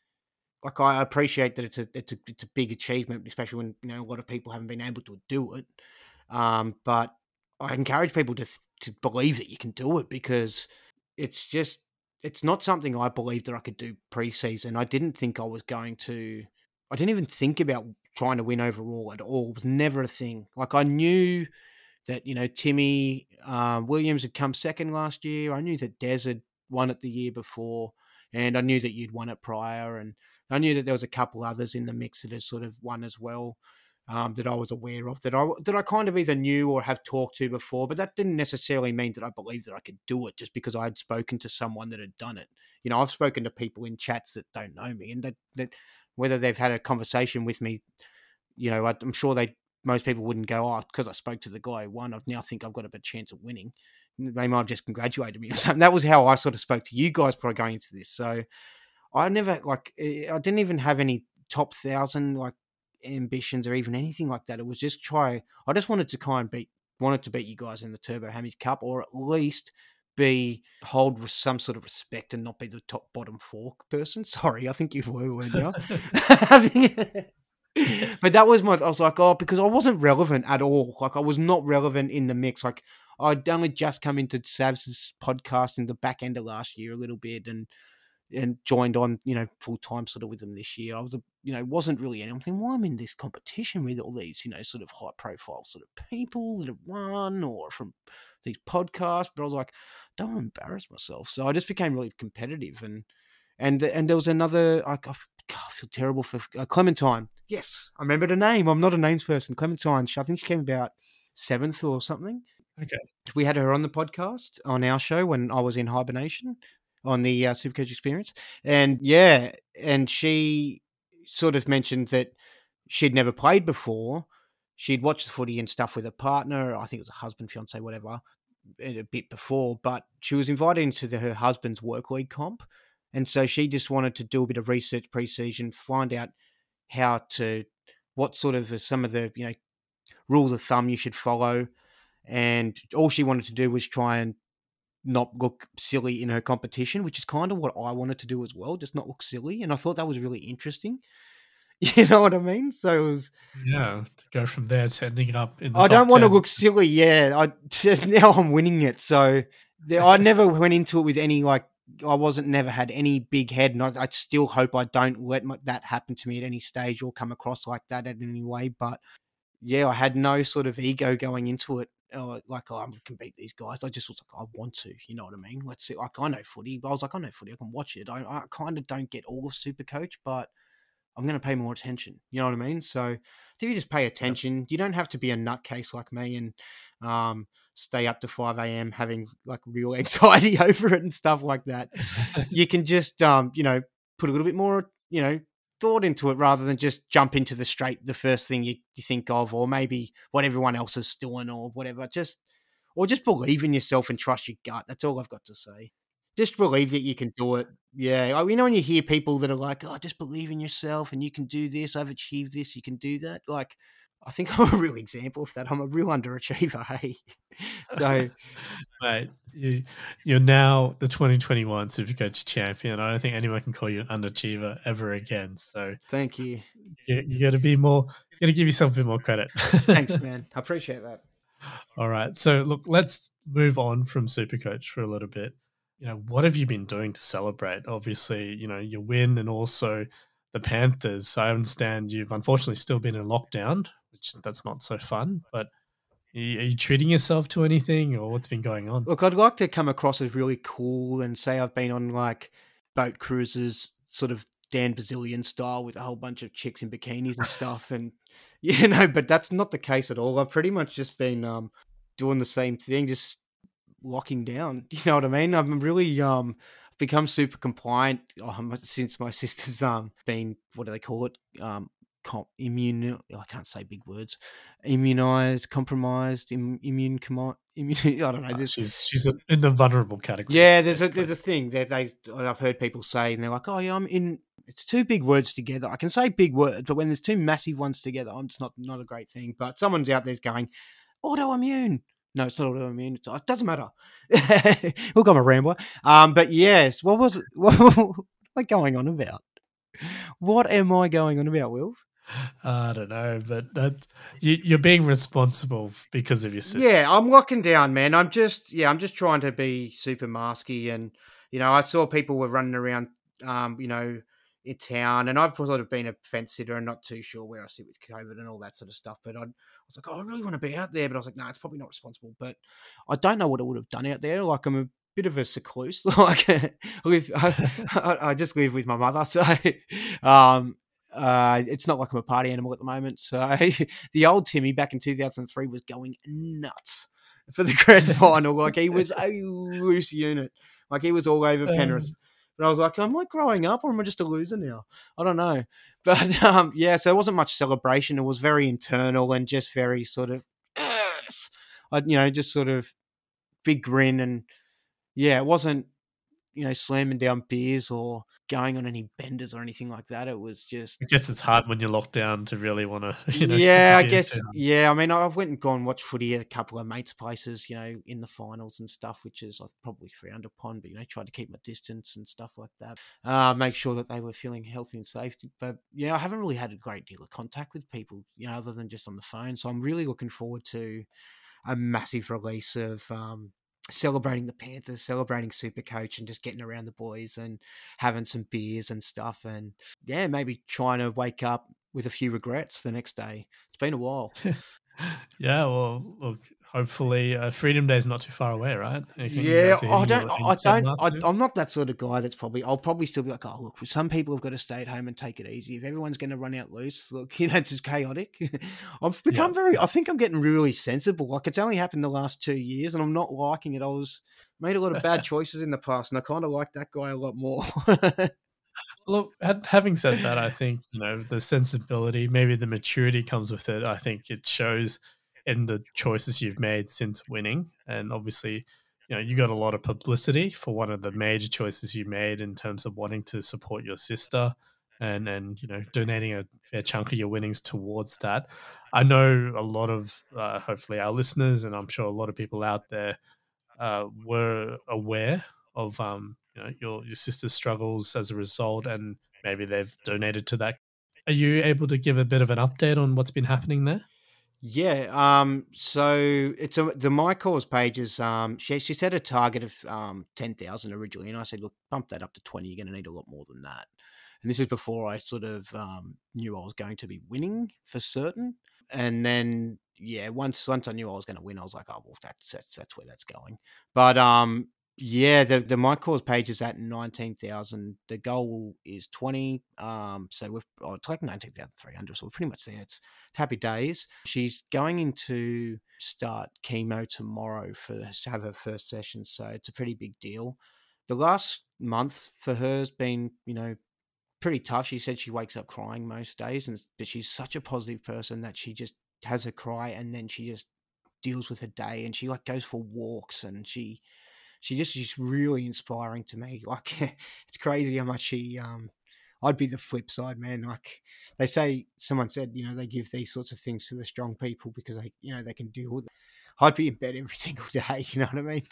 like, I appreciate that it's a, it's a, it's a big achievement, especially when, you know, a lot of people haven't been able to do it, um, but I encourage people to to believe that you can do it, because it's just, it's not something I believed that I could do pre-season. I didn't think I was going to, I didn't even think about trying to win overall at all. It was never a thing. Like I knew that, you know, Timmy uh, Williams had come second last year. I knew that Dez had won it the year before, and I knew that you'd won it prior. And I knew that there was a couple others in the mix that had sort of won as well, um, that I was aware of, that I, that I kind of either knew or have talked to before, but that didn't necessarily mean that I believed that I could do it just because I had spoken to someone that had done it. You know, I've spoken to people in chats that don't know me, and that, that whether they've had a conversation with me, you know, I, I'm sure they, most people wouldn't go, oh, because I spoke to the guy who won, I now think I've got a better chance of winning. They might have just congratulated me or something. That was how I sort of spoke to you guys probably going into this. So I never, like, I didn't even have any top thousand, like, ambitions or even anything like that. It was just try, I just wanted to kind of beat, wanted to beat you guys in the Turbo Hammies Cup, or at least be, hold some sort of respect and not be the top bottom four person. Sorry, I think you were, weren't you? But that was my, I was like, oh, because I wasn't relevant at all. Like I was not relevant in the mix. Like I'd only just come into Sav's podcast in the back end of last year a little bit, and and joined on, you know, full time sort of with them this year. I was, a, you know, wasn't really anything. Why I'm in this competition with all these, you know, sort of high profile sort of people that have won or from these podcasts. But I was like, don't embarrass myself. So I just became really competitive. And, and, and there was another, I, I feel terrible for uh, Clementine. Yes. I remember the name. I'm not a names person. Clementine. She, I think she came about seventh or something. Okay. We had her on the podcast on our show when I was in hibernation on the uh, Supercoach Experience. And yeah, and she sort of mentioned that she'd never played before. She'd watched the footy and stuff with her partner. I think it was a husband, fiance, whatever, a bit before, but she was invited into the, her husband's work league comp. And so she just wanted to do a bit of research pre-season, find out how to, what sort of some of the, you know, rules of thumb you should follow. And all she wanted to do was try and not look silly in her competition, which is kind of what I wanted to do as well, just not look silly. And I thought that was really interesting. You know what I mean? So it was... Yeah, to go from there to ending up in the I don't want ten. To look silly, yeah. I, now I'm winning it. So there, I never went into it with any, like, I wasn't never had any big head, and I, I still hope I don't let my, that happen to me at any stage or come across like that in any way. But yeah, I had no sort of ego going into it. Uh, like, oh, I can beat these guys. I just was like, I want to, you know what I mean? Let's see. Like, I know footy, but I was like, I know footy. I can watch it. I, I kind of don't get all of Supercoach, but I'm going to pay more attention. You know what I mean? So if you just pay attention, yep. You don't have to be a nutcase like me and um, stay up to five a.m. having like real anxiety over it and stuff like that. You can just, um, you know, put a little bit more, you know, thought into it rather than just jump into the straight, the first thing you, you think of, or maybe what everyone else is doing or whatever. Just, or just believe in yourself and trust your gut. That's all I've got to say. Just believe that you can do it. Yeah. Like, you know, when you hear people that are like, oh, just believe in yourself and you can do this. I've achieved this. You can do that. Like, I think I'm a real example of that. I'm a real underachiever. Hey, so mate, you, you're now the twenty twenty-one Supercoach champion. I don't think anyone can call you an underachiever ever again. So thank you. You, you got to be more, you got to give yourself a bit more credit. Thanks, man. I appreciate that. All right. So look, let's move on from Supercoach for a little bit. You know, what have you been doing to celebrate? Obviously, you know, your win and also the Panthers. I understand you've unfortunately still been in lockdown, which that's not so fun, but are you, are you treating yourself to anything or what's been going on? Look, I'd like to come across as really cool and say I've been on like boat cruises, sort of Dan Bazillion style with a whole bunch of chicks in bikinis and stuff. And, you know, but that's not the case at all. I've pretty much just been um, doing the same thing, just locking down, you know what I mean? I've really um become super compliant um, since my sister's um been, what do they call it, um com- immune I can't say big words immunized compromised im- immune com- immune I don't know. This she's, she's in the vulnerable category. Yeah, there's a there's a thing that they I've heard people say, and they're like, oh yeah, I'm in, it's two big words together. I can say big words, but when there's two massive ones together, I'm just not not a great thing. But someone's out there's going autoimmune. No, it's not autoimmune. It's, it doesn't matter. Look, I'm a rambler. Um, but yes, what was it? What, what, what am I going on about? What am I going on about, Wilf? I don't know, but that you, you're being responsible because of your sister. Yeah, I'm locking down, man. I'm just, yeah, I'm just trying to be super masky. And, you know, I saw people were running around, um, you know, in town, and I've sort of been a fence sitter and not too sure where I sit with COVID and all that sort of stuff. But I, I was like, oh, I really want to be out there. But I was like, no, nah, it's probably not responsible. But I don't know what I would have done out there. Like, I'm a bit of a secluse. Like, I live, I, I just live with my mother. So um, uh, it's not like I'm a party animal at the moment. So the old Timmy back in two thousand three was going nuts for the grand final. Like, he was a loose unit. Like, he was all over Penrith. Um. But I was like, am I growing up or am I just a loser now? I don't know. But, um, yeah, so it wasn't much celebration. It was very internal and just very sort of, yes! I, you know, just sort of big grin. And, yeah, it wasn't, you know, slamming down beers or going on any benders or anything like that. It was just... I guess it's hard when you're locked down to really want to, you know... Yeah, I guess, down. yeah. I mean, I've went and gone and watched footy at a couple of mates' places, you know, in the finals and stuff, which is I've probably frowned upon, but, you know, tried to keep my distance and stuff like that. Uh, make sure that they were feeling healthy and safe. But, yeah, I haven't really had a great deal of contact with people, you know, other than just on the phone. So I'm really looking forward to a massive release of... Um, celebrating the Panthers, celebrating Supercoach, and just getting around the boys and having some beers and stuff, and yeah, maybe trying to wake up with a few regrets the next day. It's been a while. Yeah, well, look, hopefully uh, Freedom Day is not too far away, right? Yeah, I don't, I don't, I, I'm not that sort of guy. That's probably, I'll probably still be like, oh, look, some people have got to stay at home and take it easy. If everyone's going to run out loose, look, you know, it's just chaotic. I've become yeah. very, I think I'm getting really sensible. Like, it's only happened the last two years, and I'm not liking it. I was made a lot of bad choices in the past, and I kind of like that guy a lot more. Look, having said that, I think, you know, the sensibility, maybe the maturity comes with it. I think it shows in the choices you've made since winning. And obviously, you know, you got a lot of publicity for one of the major choices you made in terms of wanting to support your sister and, and you know, donating a fair chunk of your winnings towards that. I know a lot of, uh, hopefully, our listeners, and I'm sure a lot of people out there uh, were aware of, um, you know, your, your sister's struggles as a result, and maybe they've donated to that. Are you able to give a bit of an update on what's been happening there? Yeah, um, so it's a, the My Cause pages. Um, she she set a target of um ten thousand originally, and I said, look, bump that up to twenty. You're going to need a lot more than that. And this is before I sort of um knew I was going to be winning for certain. And then yeah, once once I knew I was going to win, I was like, oh well, that's that's that's where that's going. But um, yeah, the the My Cause page is at nineteen thousand. The goal is twenty. Um, so we've oh, it's like nineteen thousand three hundred. So we're pretty much there. It's, it's happy days. She's going into start chemo tomorrow for to have her first session. So it's a pretty big deal. The last month for her has been, you know, pretty tough. She said she wakes up crying most days, and but she's such a positive person that she just has her cry and then she just deals with her day, and she like goes for walks, and she. She just is really inspiring to me. Like, it's crazy how much she, um, I'd be the flip side, man. Like they say, someone said, you know, they give these sorts of things to the strong people because they, you know, they can deal with it. I'd be in bed every single day. You know what I mean?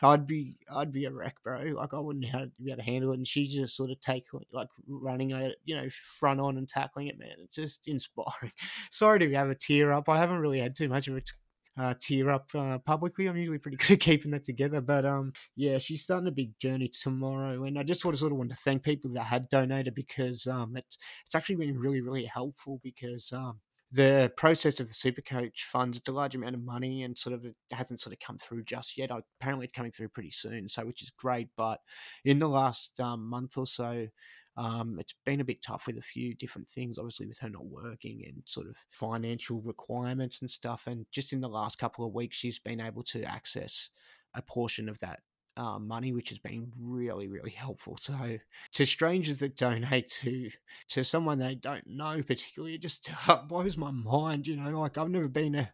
I'd be, I'd be a wreck, bro. Like I wouldn't be able to handle it. And she just sort of take like running at it, you know, front on and tackling it, man. It's just inspiring. Sorry to have a tear up. I haven't really had too much of a t- Uh, tear up uh, publicly. I'm usually pretty good at keeping that together, but um, yeah, she's starting a big journey tomorrow, and I just sort of sort of want to thank people that had donated because um, it, it's actually been really really helpful because um, the process of the Supercoach funds, it's a large amount of money, and sort of it hasn't sort of come through just yet. Apparently, it's coming through pretty soon, so which is great. But in the last um, month or so. Um, it's been a bit tough with a few different things, obviously with her not working and sort of financial requirements and stuff. And just in the last couple of weeks, she's been able to access a portion of that uh, money, which has been really, really helpful. So to strangers that donate to to someone they don't know particularly, it just blows my mind, you know, like I've never been a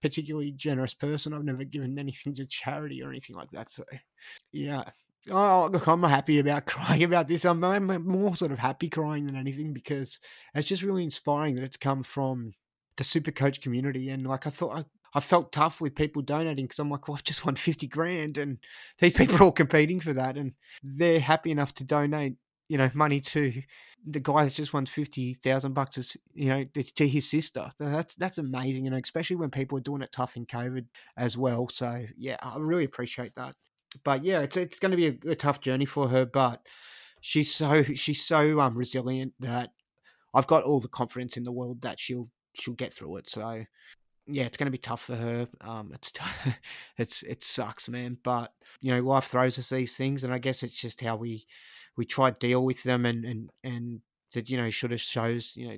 particularly generous person. I've never given anything to charity or anything like that. So yeah. Oh, look, I'm happy about crying about this. I'm, I'm more sort of happy crying than anything because it's just really inspiring that it's come from the Supercoach community. And like I thought, I, I felt tough with people donating because I'm like, well, I've just won fifty grand and these people are all competing for that. And they're happy enough to donate, you know, money to the guy that's just won fifty thousand bucks, you know, to his sister. That's, that's amazing. And especially when people are doing it tough in COVID as well. So yeah, I really appreciate that. But yeah, it's it's going to be a, a tough journey for her, but she's so she's so um resilient that I've got all the confidence in the world that she'll she'll get through it. So yeah, it's going to be tough for her. Um, it's it's it sucks, man. But you know, life throws us these things, and I guess it's just how we we try to deal with them, and and and that you know sort of shows you know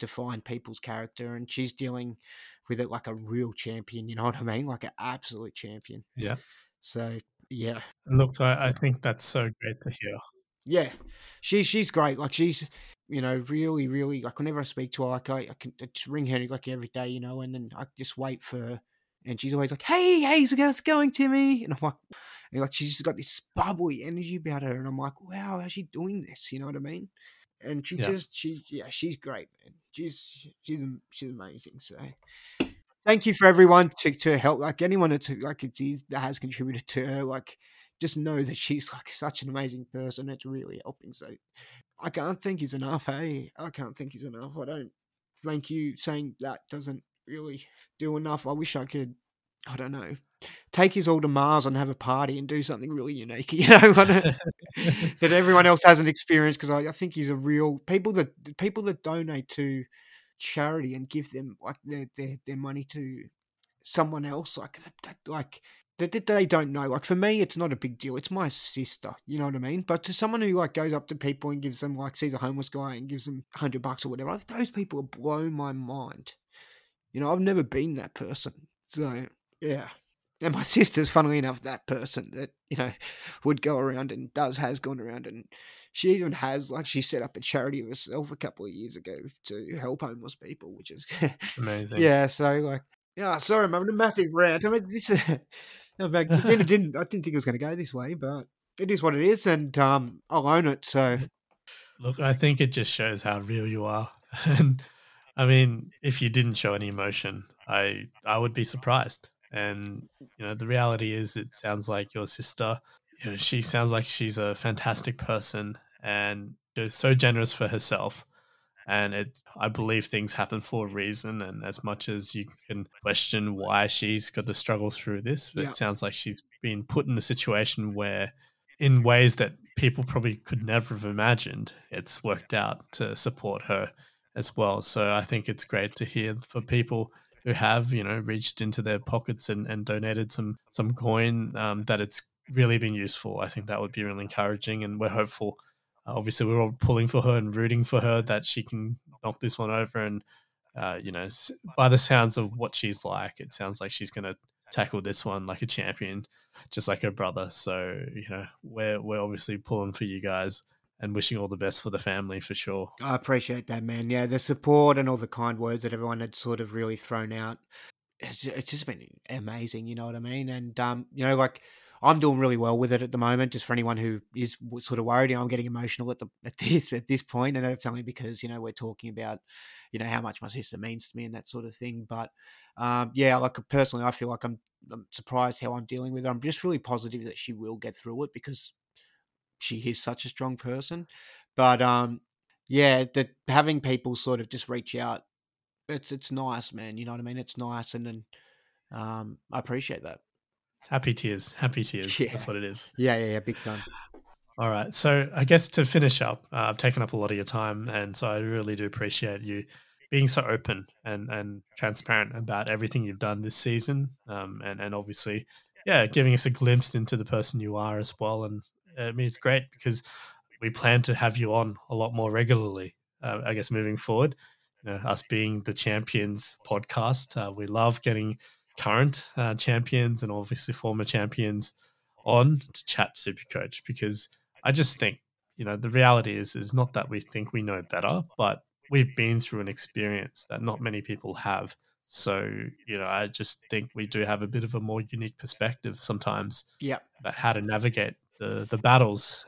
define people's character. And she's dealing with it like a real champion. You know what I mean? Like an absolute champion. Yeah. So. Yeah. Look, I, I think that's so great to hear. Yeah. She, she's great. Like she's, you know, really, really, like whenever I speak to her, like I, I can I just ring her like every day, you know, and then I just wait for her. And she's always like, hey, hey, how's it going, Timmy? And I'm like, and like she's just got this bubbly energy about her. And I'm like, wow, how's she doing this? You know what I mean? And she yeah. just, she, yeah, she's great, man. She's, she's, she's amazing. So. Thank you for everyone to, to help, like anyone that's like it is, that has contributed to her. Like, just know that she's like such an amazing person. It's really helping. So, I can't thank you enough. Hey, I can't thank you enough. I don't thank you. Saying that doesn't really do enough. I wish I could. I don't know. Take his all to Mars and have a party and do something really unique. You know that everyone else hasn't experienced because I, I think he's a real people that people that donate to. Charity and give them like their, their their money to someone else like that, like that they, they don't know. Like for me, it's not a big deal. It's my sister, you know what I mean. But to someone who like goes up to people and gives them like sees a homeless guy and gives them a hundred bucks or whatever, those people blow my mind. You know, I've never been that person. So yeah, and my sister's funnily enough that person that you know would go around and does has gone around and. She even has, like, she set up a charity herself a couple of years ago to help homeless people, which is amazing. Yeah, so like, yeah, sorry, I'm having a massive rant. I mean, this, uh, like, I didn't, I didn't think it was going to go this way, but it is what it is, and um, I'll own it. So, look, I think it just shows how real you are, and I mean, if you didn't show any emotion, I, I would be surprised. And you know, the reality is, it sounds like your sister. You know, she sounds like she's a fantastic person and so generous for herself And it, I believe things happen for a reason. And as much as you can question why she's got to struggle through this, but yeah. it sounds like she's been put in a situation where, in ways that people probably could never have imagined, it's worked out to support her as well. So I think it's great to hear for people who have, you know, reached into their pockets and, and donated some some coin, um, that it's really been useful. I think that would be really encouraging, and we're hopeful. Uh, obviously, we're all pulling for her and rooting for her that she can knock this one over. And uh, you know, by the sounds of what she's like, it sounds like she's going to tackle this one like a champion, just like her brother. So, you know, we're we're obviously pulling for you guys and wishing all the best for the family for sure. I appreciate that, man. Yeah, the support and all the kind words that everyone had sort of really thrown out, it's, it's just been amazing, you know what I mean? And, um, you know, like, I'm doing really well with it at the moment, just for anyone who is sort of worried. I'm getting emotional at the at this at this point, and that's only because, you know, we're talking about, you know, how much my sister means to me and that sort of thing. But um, yeah, like personally, I feel like I'm, I'm surprised how I'm dealing with it. I'm just really positive that she will get through it because she is such a strong person. But um, yeah, that having people sort of just reach out, it's it's nice, man. You know what I mean? It's nice, and and um, I appreciate that. Happy tears. Happy tears. Yeah. That's what it is. Yeah, yeah, yeah. Big time. All right. So I guess to finish up, uh, I've taken up a lot of your time, and so I really do appreciate you being so open and, and transparent about everything you've done this season, um, and, and obviously, yeah, giving us a glimpse into the person you are as well. And I mean, it's great because we plan to have you on a lot more regularly, uh, I guess, moving forward. You know, us being the Champions podcast, uh, we love getting current uh, champions and obviously former champions on to chat Supercoach, because I just think, you know, the reality is is not that we think we know better, but we've been through an experience that not many people have. So, you know, I just think we do have a bit of a more unique perspective sometimes, yeah, about how to navigate the the battles,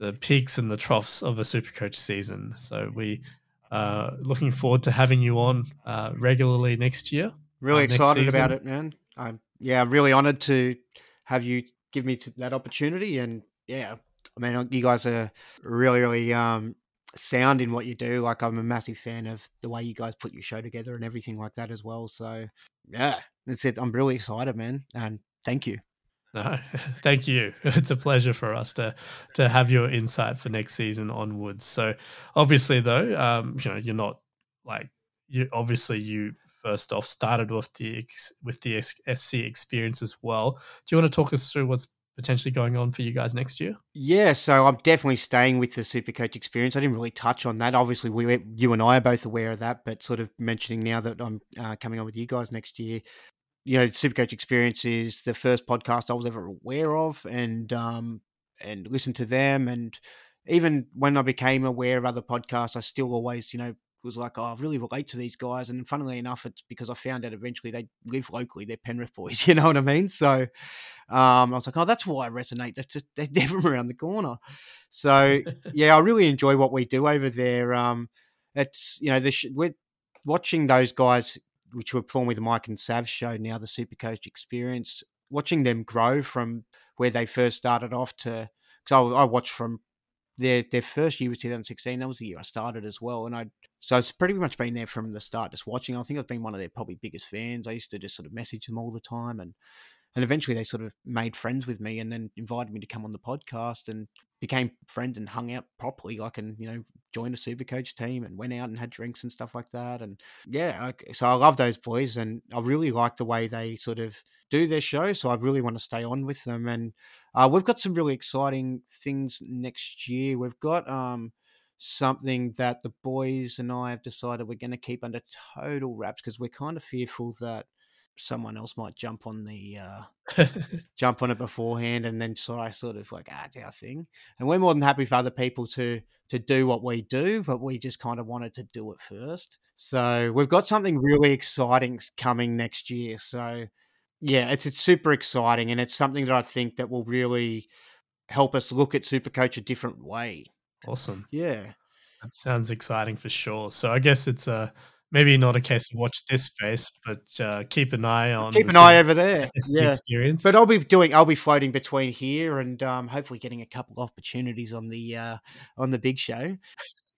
the peaks and the troughs of a Supercoach season. So we are uh, looking forward to having you on uh, regularly next year. Really uh, excited about it, man. I'm yeah, really honoured to have you give me that opportunity. And yeah, I mean, you guys are really, really um, sound in what you do. Like, I'm a massive fan of the way you guys put your show together and everything like that as well. So yeah, that's it. I'm really excited, man. And thank you. No, thank you. It's a pleasure for us to to have your insight for next season onwards. So obviously, though, um, you know, you're not like you. Obviously, you. First off, started with the with the S C experience as well. Do you want to talk us through what's potentially going on for you guys next year? Yeah, so I'm definitely staying with the Supercoach experience. I didn't really touch on that. Obviously, we you and I are both aware of that, but sort of mentioning now that I'm uh, coming on with you guys next year. You know, Supercoach experience is the first podcast I was ever aware of, and um, and listened to them. And even when I became aware of other podcasts, I still always, you know, was like, oh, I really relate to these guys. And funnily enough, it's because I found out eventually they live locally. They're Penrith boys, you know what I mean? So um, I was like, oh, that's why I resonate. They're, just, they're from around the corner. So, yeah, I really enjoy what we do over there. Um, it's, you know, the sh- we're watching those guys, which were formerly the Mike and Sav show, now the Supercoach experience, watching them grow from where they first started off to, because I, I watched from their their first year was two thousand sixteen. That was the year I started as well. And I So it's pretty much been there from the start, just watching. I think I've been one of their probably biggest fans. I used to just sort of message them all the time, and and eventually they sort of made friends with me and then invited me to come on the podcast and became friends and hung out properly, like, and, you know, joined a Supercoach team and went out and had drinks and stuff like that. And yeah, I, so I love those boys, and I really like the way they sort of do their show. So I really want to stay on with them. And uh, we've got some really exciting things next year. We've got... um. something that the boys and I have decided we're going to keep under total wraps, because we're kind of fearful that someone else might jump on the uh, jump on it beforehand and then try sort of like, ah, it's our thing. And we're more than happy for other people to to do what we do, but we just kind of wanted to do it first. So we've got something really exciting coming next year. So yeah, it's it's super exciting, and it's something that I think that will really help us look at Supercoach a different way. Awesome. Yeah. That sounds exciting for sure. So I guess it's uh, maybe not a case of watch this space, but uh, keep an eye on. Keep an eye over there. Yeah. Experience. But I'll be doing, I'll be floating between here and um, hopefully getting a couple of opportunities on the, uh, on the big show.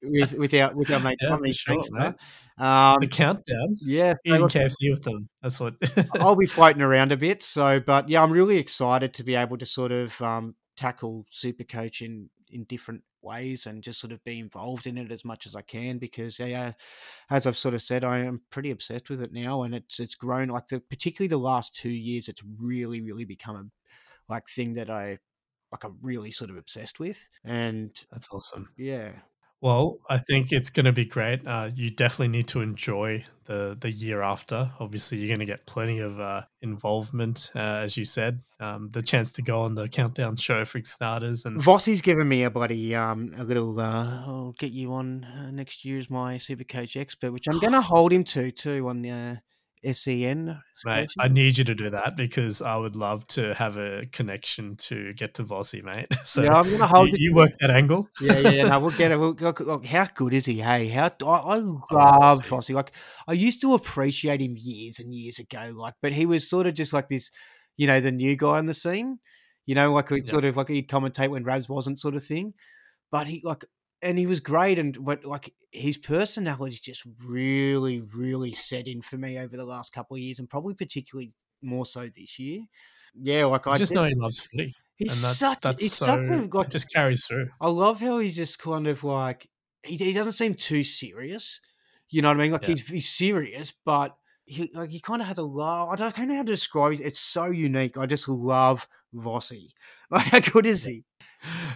with, with our with our mate yeah, Tommy Shanks. Sure, um, the countdown, yeah, in K F C with them. That's what I'll be floating around a bit. So, but yeah, I'm really excited to be able to sort of um, tackle Supercoach in in different ways and just sort of be involved in it as much as I can, because yeah, as I've sort of said, I am pretty obsessed with it now, and it's it's grown like the particularly the last two years. It's really really become a like thing that I. Like I'm really sort of obsessed with, and that's awesome. Yeah. Well, I think it's going to be great. Uh, you definitely need to enjoy the the year after. Obviously, you're going to get plenty of uh, involvement, uh, as you said. Um, the chance to go on the countdown show for starters, and Vossi's given me a bloody um a little. Uh, I'll get you on uh, next year as my Supercoach expert, which I'm going to hold him to too on the. Uh, S E N. Mate, I need you to do that because I would love to have a connection to get to Vossi, mate. So yeah, I'm going to hold you, it. You work that angle. Yeah, yeah, no, we'll get it. We'll, look, look, how good is he? Hey, how I, I love oh, Vossi. Like I used to appreciate him years and years ago. Like, but he was sort of just like this, you know, the new guy on the scene. You know, like he'd yeah. sort of like he'd commentate when Rabs wasn't, sort of thing. But he like. And he was great, and but like his personality just really, really set in for me over the last couple of years, and probably particularly more so this year. Yeah, like I, I just know he loves footy. He's and that's, such, that's he's so, such a like, just carries through. I love how he's just kind of like he, he doesn't seem too serious. You know what I mean? Like yeah. he's, he's serious, but he like he kind of has a love. I don't I can't know how to describe it. It's so unique. I just love Vossi. Like how good is he?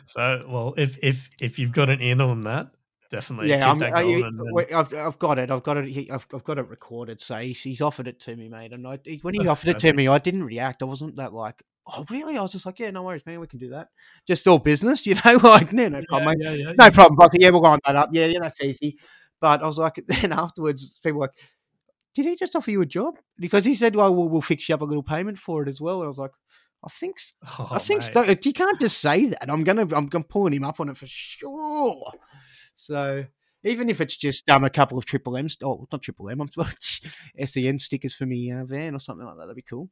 So, well, if if if you've got an in on that, definitely. Yeah, I'm, that I, then... I've I've got it. I've got it. I've I've got it recorded. So he's, he's offered it to me, mate. And I, when he offered it to me, I didn't react. I wasn't that like, oh, really? I was just like, yeah, no worries, man. We can do that. Just all business, you know. Like, no, no problem, yeah, mate. Yeah, yeah, no yeah. problem, Bucky. Yeah, we'll line that up. Yeah, yeah, that's easy. But I was like, then afterwards, people were like, did he just offer you a job? Because he said, well, we'll, we'll fix you up a little payment for it as well. And I was like. I think oh, I think so. You can't just say that. I'm gonna I'm gonna pulling him up on it for sure. So even if it's just um a couple of triple M's, oh not triple M, I'm S E N stickers for me uh, van or something like that. That'd be cool.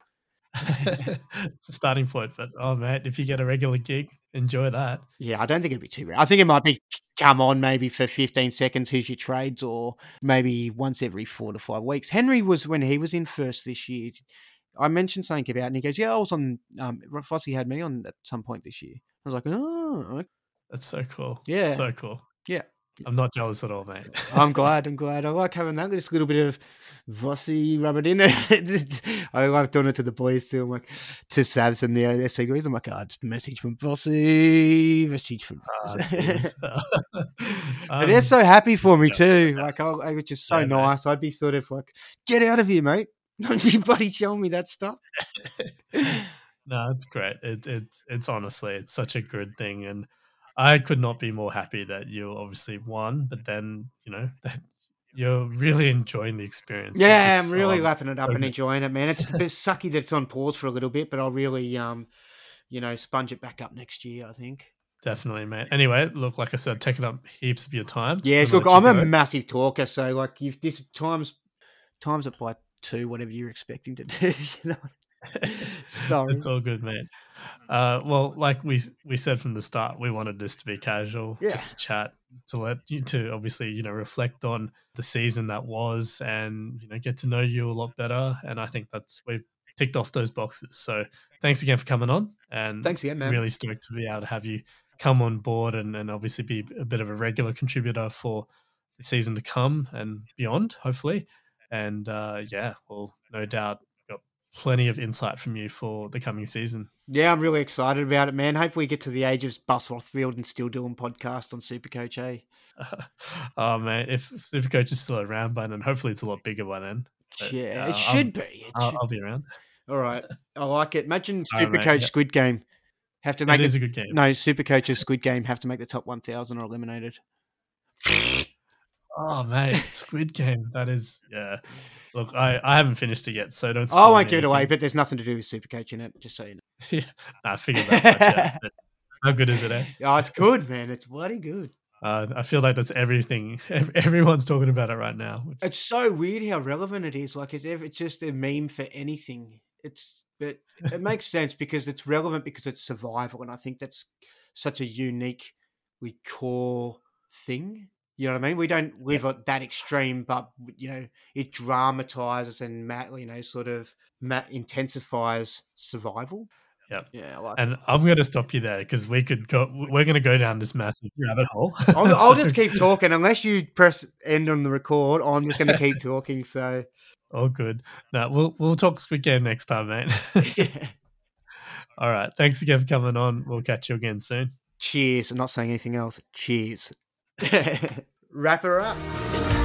It's a starting point, but oh mate, if you get a regular gig, enjoy that. Yeah, I don't think it'd be too rare. I think it might be come on maybe for fifteen seconds. Here's your trades, or maybe once every four to five weeks. Henry was when he was in first this year. I mentioned something about it and he goes, yeah, I was on, um, Vossi had me on at some point this year. I was like, oh. That's so cool. Yeah. So cool. Yeah. I'm not jealous at all, mate. I'm glad. I'm glad. I like having that just little bit of Vossi rub it in. I love doing it to the boys too. I'm like, to Savs and the S C guys. I'm like, oh, just a message from Vossi. Message from Vossi. Oh, um, they're so happy for me too. Like, I, I was just so yeah, nice. Mate. I'd be sort of like, get out of here, mate. Not anybody showing me that stuff. No, it's great. It, it's it's honestly, it's such a good thing, and I could not be more happy that you obviously won. But then you know that you're really enjoying the experience. Yeah, I'm really um, lapping it up okay. and enjoying it, man. It's a bit sucky that it's on pause for a little bit, but I'll really um, you know, sponge it back up next year, I think. Definitely, mate. Anyway, look, like I said, taking up heaps of your time. Yeah, it's good. I'm go. a massive talker, so like you've this times times it by. To whatever you're expecting to do, you know. Sorry, it's all good, mate. Uh, well, like we we said from the start, we wanted this to be casual, yeah. just to chat, to let you to obviously you know reflect on the season that was, and you know get to know you a lot better. And I think that's we've ticked off those boxes. So thanks again for coming on, and thanks again, man. Really stoked to be able to have you come on board, and and obviously be a bit of a regular contributor for the season to come and beyond, hopefully. And, uh, yeah, well, no doubt got plenty of insight from you for the coming season. Yeah, I'm really excited about it, man. Hopefully we get to the age of Bus Rothfield and still doing podcasts on Supercoach, eh? Oh, man, if Supercoach is still around by then, hopefully it's a lot bigger by then. But, yeah, uh, it should I'll, be. It I'll, should... I'll be around. All right. I like it. Imagine Supercoach right, Squid Game. Have to make It the... is a good game. No, Supercoach's Squid Game have to make the top one thousand or eliminated. Oh, mate, Squid Game. That is, yeah. Look, I, I haven't finished it yet, so don't spoil I won't give it away, but there's nothing to do with Supercoach in it, just so you know. Yeah, nah, I figured that much out. But how good is it, eh? Oh, it's good, man. It's bloody good. Uh, I feel like that's everything. Everyone's talking about it right now. Which... It's so weird how relevant it is. Like, it's, it's just a meme for anything. It's but it makes sense because it's relevant because it's survival, and I think that's such a uniquely core thing. You know what I mean? We don't live yeah. at that extreme, but, you know, it dramatizes and, you know, sort of intensifies survival. Yep. Yeah, like, and I'm going to stop you there because we could go, we're going to go down this massive rabbit hole. I'll, so, I'll just keep talking unless you press end on the record. I'm just going to keep talking. So, all good. No, we'll we'll talk Squid Game next time, mate. Yeah. All right. Thanks again for coming on. We'll catch you again soon. Cheers. I'm not saying anything else. Cheers. Wrap her up.